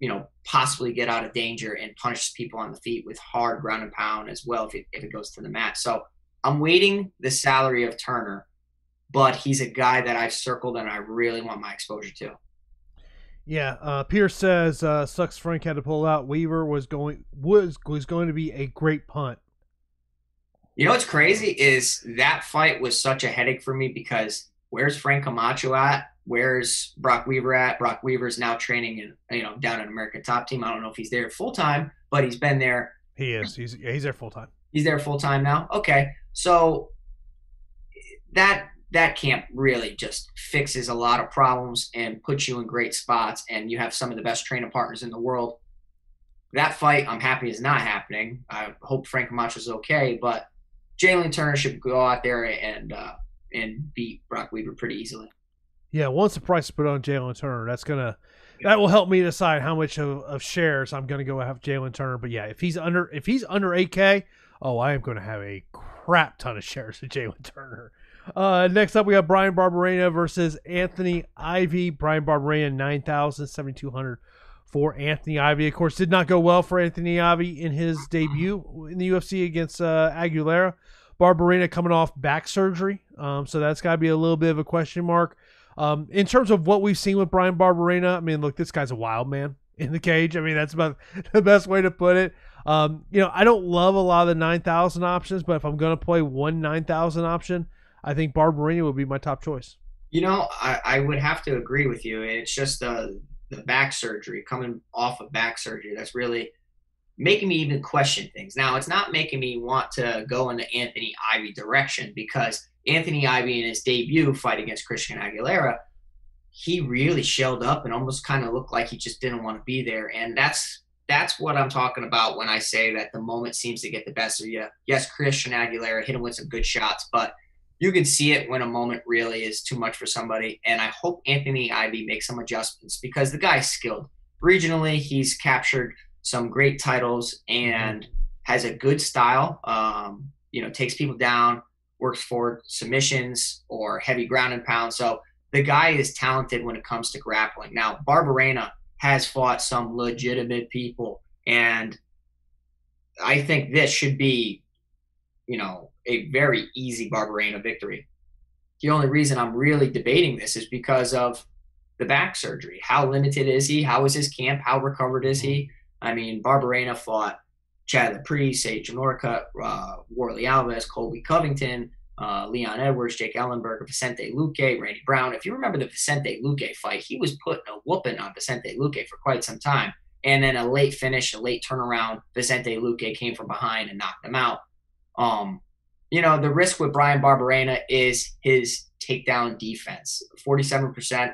you know, possibly get out of danger and punish people on the feet with hard ground and pound as well if it, if it goes to the mat. So I'm waiting the salary of Turner, but he's a guy that I've circled and I really want my exposure to. Yeah, uh, Pierce says, uh, sucks Frank had to pull out. Weaver was going was was going to be a great punt. You know what's crazy is that fight was such a headache for me because where's Frank Camacho at? Where's Brock Weaver at? Brock Weaver's now training in, you know, down at American Top Team. I don't know if he's there full time, but he's been there. He is. He's he's there full time. He's there full time now. Okay, so that that camp really just fixes a lot of problems and puts you in great spots, and you have some of the best training partners in the world. That fight, I'm happy, is not happening. I hope Frank Camacho's okay, but Jalen Turner should go out there and uh, and beat Brock Weaver pretty easily. Yeah, once the price is put on Jalen Turner, that's gonna that will help me decide how much of, of shares I'm gonna go have Jalen Turner. But yeah, if he's under if he's under eight K, oh, I am gonna have a crap ton of shares of Jalen Turner. Uh, next up, we have Brian Barberena versus Anthony Ivey. Brian Barberena, nine thousand, seventy-two hundred for Anthony Ivey. Of course, did not go well for Anthony Ivey in his debut in the U F C against uh, Aguilera. Barberena coming off back surgery, um, so that's got to be a little bit of a question mark. Um, in terms of what we've seen with Brian Barberena, I mean, look, this guy's a wild man in the cage. I mean, that's about the best way to put it. Um, you know, I don't love a lot of the nine thousand options, but if I'm going to play one nine thousand option, I think Barberena would be my top choice. You know, I, I would have to agree with you. It's just uh, the back surgery, coming off of back surgery, that's really making me even question things. Now, it's not making me want to go in the Anthony Ivey direction because Anthony Ivey in his debut fight against Christian Aguilera, he really shelled up and almost kind of looked like he just didn't want to be there. And that's that's what I'm talking about when I say that the moment seems to get the best of you. Yes, Christian Aguilera hit him with some good shots, but you can see it when a moment really is too much for somebody. And I hope Anthony Ivey makes some adjustments because the guy's skilled. Regionally, he's captured some great titles and has a good style. Um, you know, takes people down, works for submissions or heavy ground and pound. So the guy is talented when it comes to grappling. Now, Barberena has fought some legitimate people. And I think this should be, you know, a very easy Barberena victory. The only reason I'm really debating this is because of the back surgery. How limited is he? How is his camp? How recovered is he? I mean, Barberena fought Chad Laprie, Sage Norcutt, uh, Warley Alves, Colby Covington, uh, Leon Edwards, Jake Ellenberger, Vicente Luque, Randy Brown. If you remember the Vicente Luque fight, he was putting a whooping on Vicente Luque for quite some time. And then a late finish, a late turnaround, Vicente Luque came from behind and knocked him out. Um, You know, the risk with Brian Barberena is his takedown defense. forty-seven percent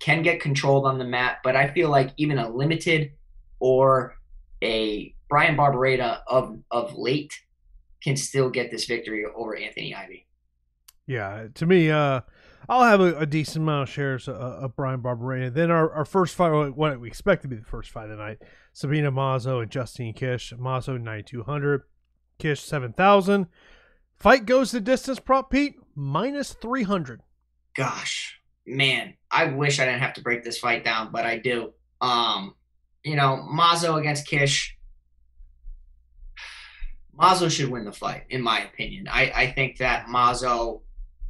can get controlled on the mat, but I feel like even a limited or a Brian Barberena of, of late can still get this victory over Anthony Ivey. Yeah, to me, uh, I'll have a, a decent amount of shares of, of Brian Barberena. Then our, our first fight, what we expect to be the first fight of the night, Sabina Mazo and Justine Kish. Mazo, ninety-two hundred. Kish, seven thousand. Fight goes the distance prop, Pete, minus three hundred. Gosh, man, I wish I didn't have to break this fight down, but I do. Um, you know, Mazo against Kish. Mazo should win the fight, in my opinion. I, I think that Mazo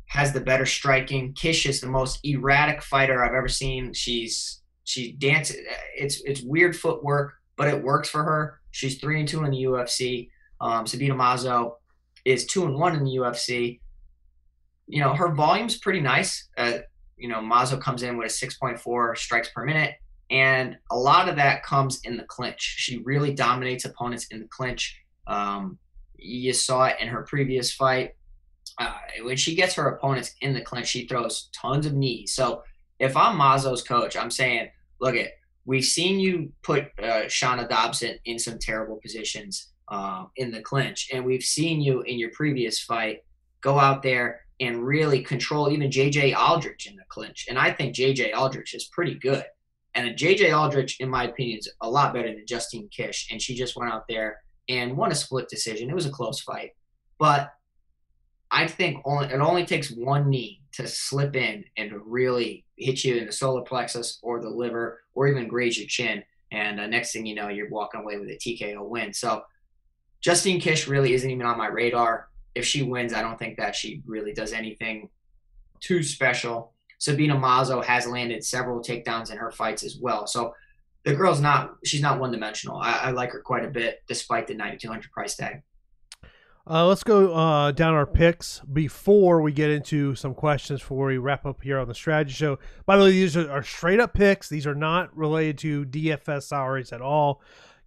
has the better striking. Kish is the most erratic fighter I've ever seen. She's she dances. It's it's weird footwork, but it works for her. She's three and two in the U F C. Um, Sabina Mazo is two and one in the U F C. You know, her volume's pretty nice. Uh, you know, Mazo comes in with a six point four strikes per minute, and a lot of that comes in the clinch. She really dominates opponents in the clinch. Um, you saw it in her previous fight. Uh, when she gets her opponents in the clinch, she throws tons of knees. So if I'm Mazo's coach, I'm saying, look it, we've seen you put uh, Shauna Dobson in some terrible positions Uh, in the clinch. And we've seen you in your previous fight go out there and really control even J J Aldrich in the clinch. And I think J J Aldrich is pretty good. And J J Aldrich, in my opinion, is a lot better than Justine Kish. And she just went out there and won a split decision. It was a close fight. But I think only, it only takes one knee to slip in and to really hit you in the solar plexus or the liver or even graze your chin. And uh, next thing you know, you're walking away with a T K O win. So Justine Kish really isn't even on my radar. If she wins, I don't think that she really does anything too special. Sabina Mazo has landed several takedowns in her fights as well. So the girl's not, she's not one-dimensional. I, I like her quite a bit, despite the nine thousand two hundred dollars price tag. Uh, let's go uh, down our picks before we get into some questions before we wrap up here on the strategy show. By the way, these are, are straight up picks. These are not related to D F S salaries at all.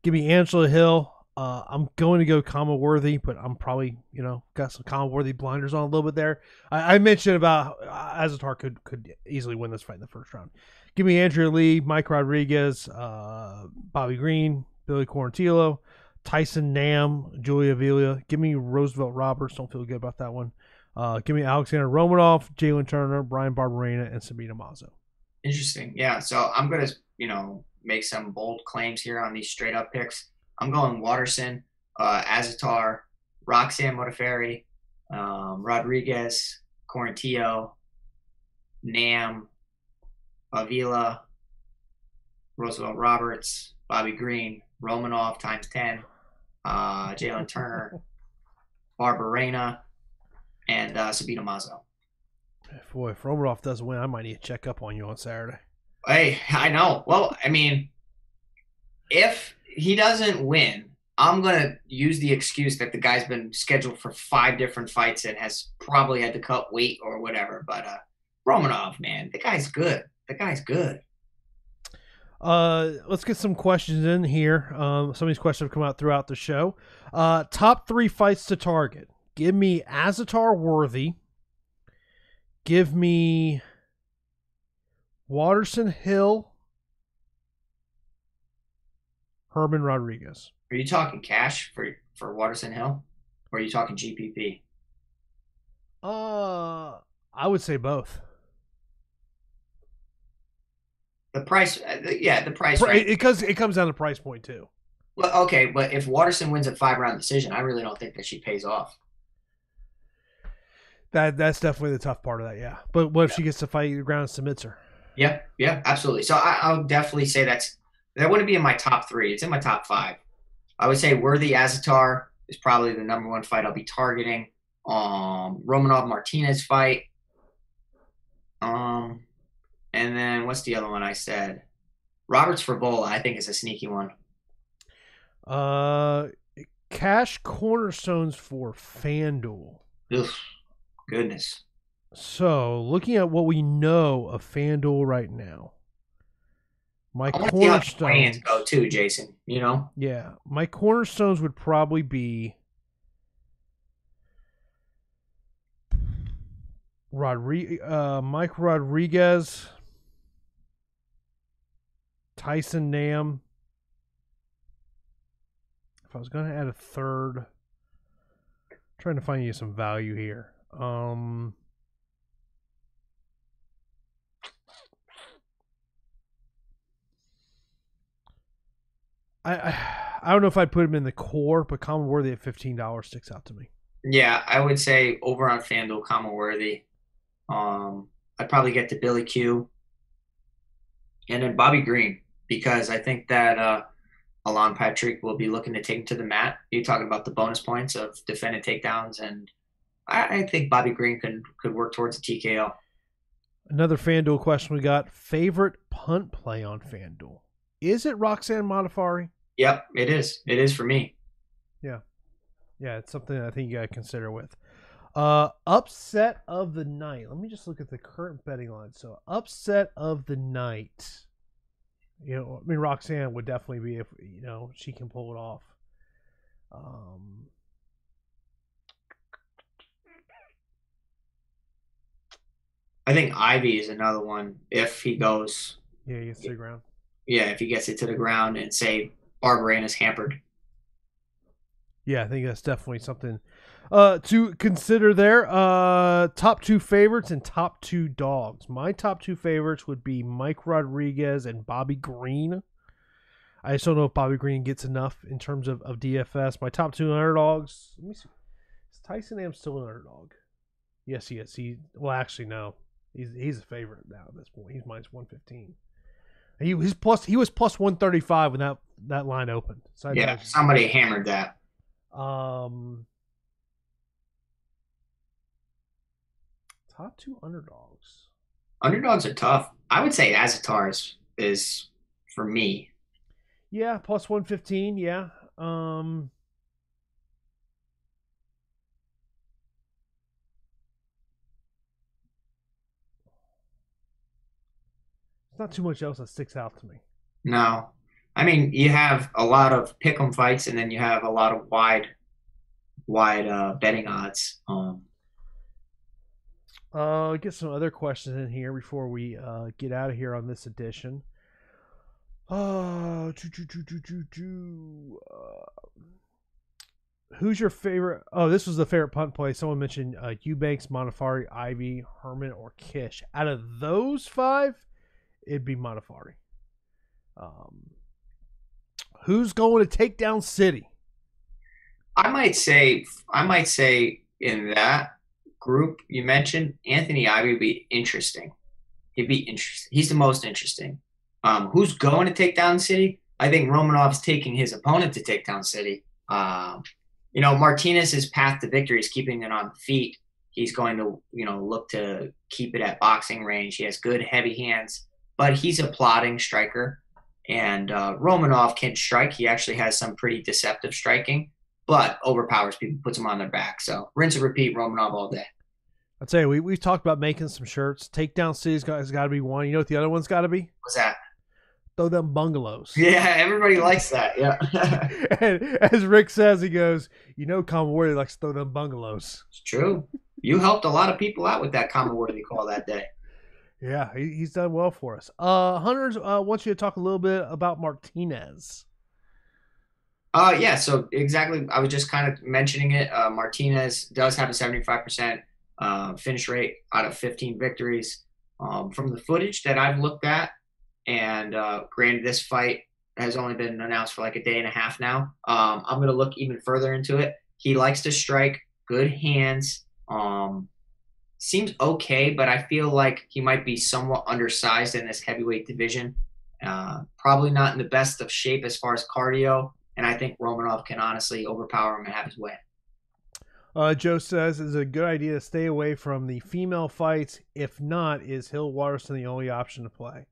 Give me Angela Hill. Uh, I'm going to go Khama Worthy, but I'm probably, you know, got some Khama Worthy blinders on a little bit there. I, I mentioned about uh, Azaitar could, could easily win this fight in the first round. Give me Andrea Lee, Mike Rodriguez, uh, Bobby Green, Billy Quarantillo, Tyson Nam, Julia Avila. Give me Roosevelt Roberts. Don't feel good about that one. Uh, give me Alexander Romanov, Jalen Turner, Brian Barberena, and Sabina Mazo. Interesting. Yeah, so I'm going to, you know, make some bold claims here on these straight-up picks. I'm going Waterson, uh, Azaitar, Roxanne Modafferi, um, Rodriguez, Quarantillo, Nam, Avila, Roosevelt Roberts, Bobby Green, Romanov times ten, uh, Jalen Turner, Barberena, and uh, Sabina Mazo. Boy, if Romanov doesn't win, I might need to check up on you on Saturday. Hey, I know. Well, I mean, if he doesn't win, I'm going to use the excuse that the guy's been scheduled for five different fights and has probably had to cut weight or whatever. But uh, Romanov, man, the guy's good. The guy's good. Uh, let's get some questions in here. Um, some of these questions have come out throughout the show. Uh, top three fights to target. Give me Azaitar Worthy. Give me Waterson Hill. Herman Rodriguez. Are you talking cash for for Waterson Hill, or are you talking G P P? Uh, I would say both. The price, yeah, the price. Right, because it comes down to price point too. Well, okay, but if Waterson wins a five-round decision, I really don't think that she pays off. That that's definitely the tough part of that, yeah. But what if yeah. she gets to fight the ground and submits her? Yeah, yeah, absolutely. So I, I'll definitely say that's that wouldn't be in my top three. It's in my top five. I would say Worthy Azaitar is probably the number one fight I'll be targeting. Um, Romanov Martinez fight. Um. And then what's the other one I said? Roberts Favola, I think, is a sneaky one. Uh, cash cornerstones for FanDuel. Ugh, goodness. So, looking at what we know of FanDuel right now, my cornerstones go too, Jason. You know, yeah, my cornerstones would probably be Rodri- uh, Mike Rodriguez. Tyson Nam. If I was going to add a third, I'm trying to find you some value here. Um, I, I I don't know if I'd put him in the core, but Khama Worthy at fifteen dollars sticks out to me. Yeah, I would say over on FanDuel, Khama Worthy. Um, I'd probably get to Billy Q. And then Bobby Green, because I think that uh, Alan Patrick will be looking to take him to the mat. You're talking about the bonus points of defended takedowns, and I, I think Bobby Green could, could work towards a T K O. Another FanDuel question we got. Favorite punt play on FanDuel. Is it Roxanne Modafferi? Yep, it is. It is for me. Yeah. Yeah, it's something I think you got to consider with. Uh, upset of the night. Let me just look at the current betting line. So upset of the night. You know, I mean, Roxanne would definitely be if, you know, she can pull it off. Um, I think Ivy is another one. If he goes, yeah, he gets to the ground. Yeah, if he gets it to the ground and say Barberena's hampered. Yeah, I think that's definitely something uh, to consider there. Uh, top two favorites and top two dogs. My top two favorites would be Mike Rodriguez and Bobby Green. I just don't know if Bobby Green gets enough in terms of, of D F S. My top two underdogs. Let me see. Is Tyson Nam still an underdog? Yes, he is. He, well, actually, no. He's he's a favorite now at this point. He's minus one fifteen. He was plus he was plus one thirty-five when that, that line opened. So yeah, was, somebody hammered that. Um, top two underdogs. Underdogs are tough. I would say Azaitar is, is for me. Yeah, plus one fifteen, yeah. Um, it's not too much else that sticks out to me. No. I mean, you have a lot of pick'em fights, and then you have a lot of wide, wide uh, betting odds. Um, uh, get some other questions in here before we uh, get out of here on this edition. Uh, do, do, do, do, do, do. Uh, who's your favorite? Oh, this was the favorite punt play. Someone mentioned uh, Eubanks, Modafferi, Ivy, Herman, or Kish. Out of those five, it'd be Modafferi. Um. Who's going to take down City? I might say, I might say in that group you mentioned, Anthony Ivey would be interesting. He'd be interesting. He's the most interesting. Um, who's going to take down City? I think Romanov's taking his opponent to take down City. Um, you know, Martinez's path to victory is keeping it on the feet. He's going to, you know, look to keep it at boxing range. He has good heavy hands, but he's a plodding striker. And uh, Romanov can strike. He actually has some pretty deceptive striking, but overpowers people, puts them on their back. So rinse and repeat, Romanov all day. I'll tell you, we, we've talked about making some shirts. Takedown City's got, has got to be one. You know what the other one's got to be? What's that? Throw them bungalows. Yeah, everybody likes that. Yeah. And as Rick says, he goes, you know Khama Worthy likes to throw them bungalows. It's true. You helped a lot of people out with that Khama Worthy call that day. Yeah, he's done well for us. Uh, Hunters uh, wants you to talk a little bit about Martinez. Uh, yeah, so exactly. I was just kind of mentioning it. Uh, Martinez does have a seventy-five percent uh, finish rate out of fifteen victories. Um, from the footage that I've looked at, and uh, granted this fight has only been announced for like a day and a half now, um, I'm going to look even further into it. He likes to strike, good hands, um, seems okay, but I feel like he might be somewhat undersized in this heavyweight division. Uh, probably not in the best of shape as far as cardio, and I think Romanov can honestly overpower him and have his way. Uh, Joe says, it's a good idea to stay away from the female fights. If not, is Hill Waterson the only option to play?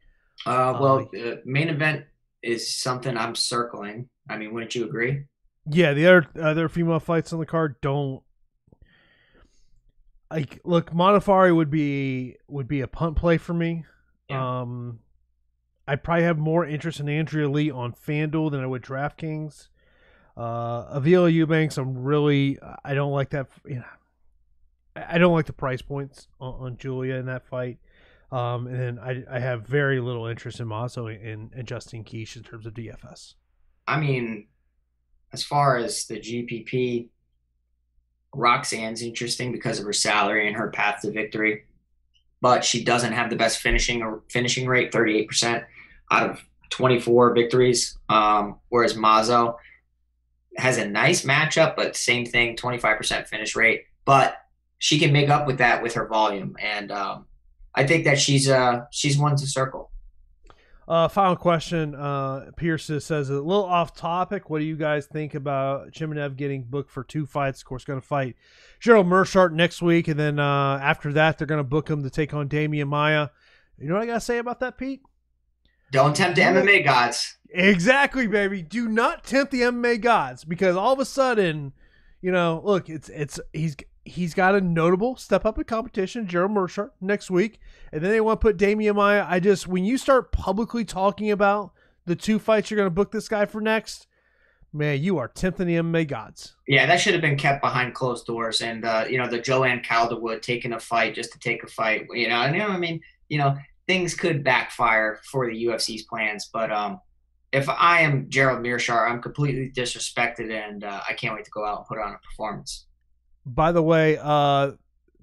Uh, well, um, the main event is something I'm circling. I mean, wouldn't you agree? Yeah, the other, other female fights on the card don't. Like, look, Modafferi would be would be a punt play for me. Yeah. Um, I probably have more interest in Andrea Lee on FanDuel than I would DraftKings. Uh, Avila Eubanks, I'm really I don't like that. You know, I don't like the price points on, on Julia in that fight. Um, and then I I have very little interest in Mazo and, and Justin Keesh in terms of D F S. I mean, as far as the G P P. Roxanne's interesting because of her salary and her path to victory, but she doesn't have the best finishing or finishing rate, thirty-eight percent out of twenty-four victories. Um, whereas Mazo has a nice matchup, but same thing, twenty-five percent finish rate, but she can make up with that with her volume. And um, I think that she's uh, she's one to circle. Uh, final question. Uh, Pierce says, a little off topic. What do you guys think about Chimaev getting booked for two fights? Of course, going to fight Gerald Mershart next week. And then uh, after that, they're going to book him to take on Damian Maia. You know what I got to say about that, Pete? Don't tempt the M M A gods. Exactly, baby. Do not tempt the M M A gods, because all of a sudden, you know, look, it's, it's, he's, he's got a notable step up in competition, Gerald Mershart, next week. And then they want to put Damian Maia. I just, when you start publicly talking about the two fights you're going to book this guy for next, man, you are tempting the M M A gods. Yeah, that should have been kept behind closed doors. And, uh, you know, the Joanne Calderwood taking a fight just to take a fight, you know, and, you know, I mean, you know, things could backfire for the U F C's plans. But um, if I am Gerald Mershart, I'm completely disrespected, and uh, I can't wait to go out and put on a performance. By the way, uh,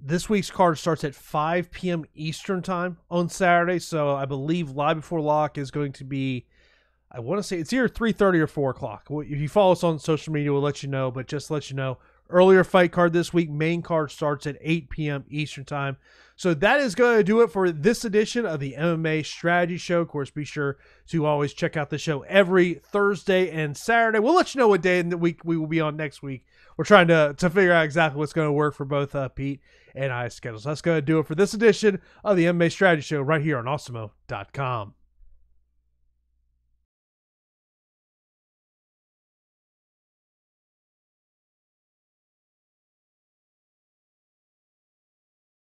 this week's card starts at five p.m. Eastern time on Saturday. So I believe Live Before Lock is going to be, I want to say it's either three thirty or four o'clock. If you follow us on social media, we'll let you know. But just to let you know, earlier fight card this week, main card starts at eight p.m. Eastern time. So that is going to do it for this edition of the M M A Strategy Show. Of course, be sure to always check out the show every Thursday and Saturday. We'll let you know what day in the week we will be on next week. We're trying to, to figure out exactly what's going to work for both uh, Pete and I's schedules. That's going to do it for this edition of the M M A Strategy Show right here on awesemo dot com.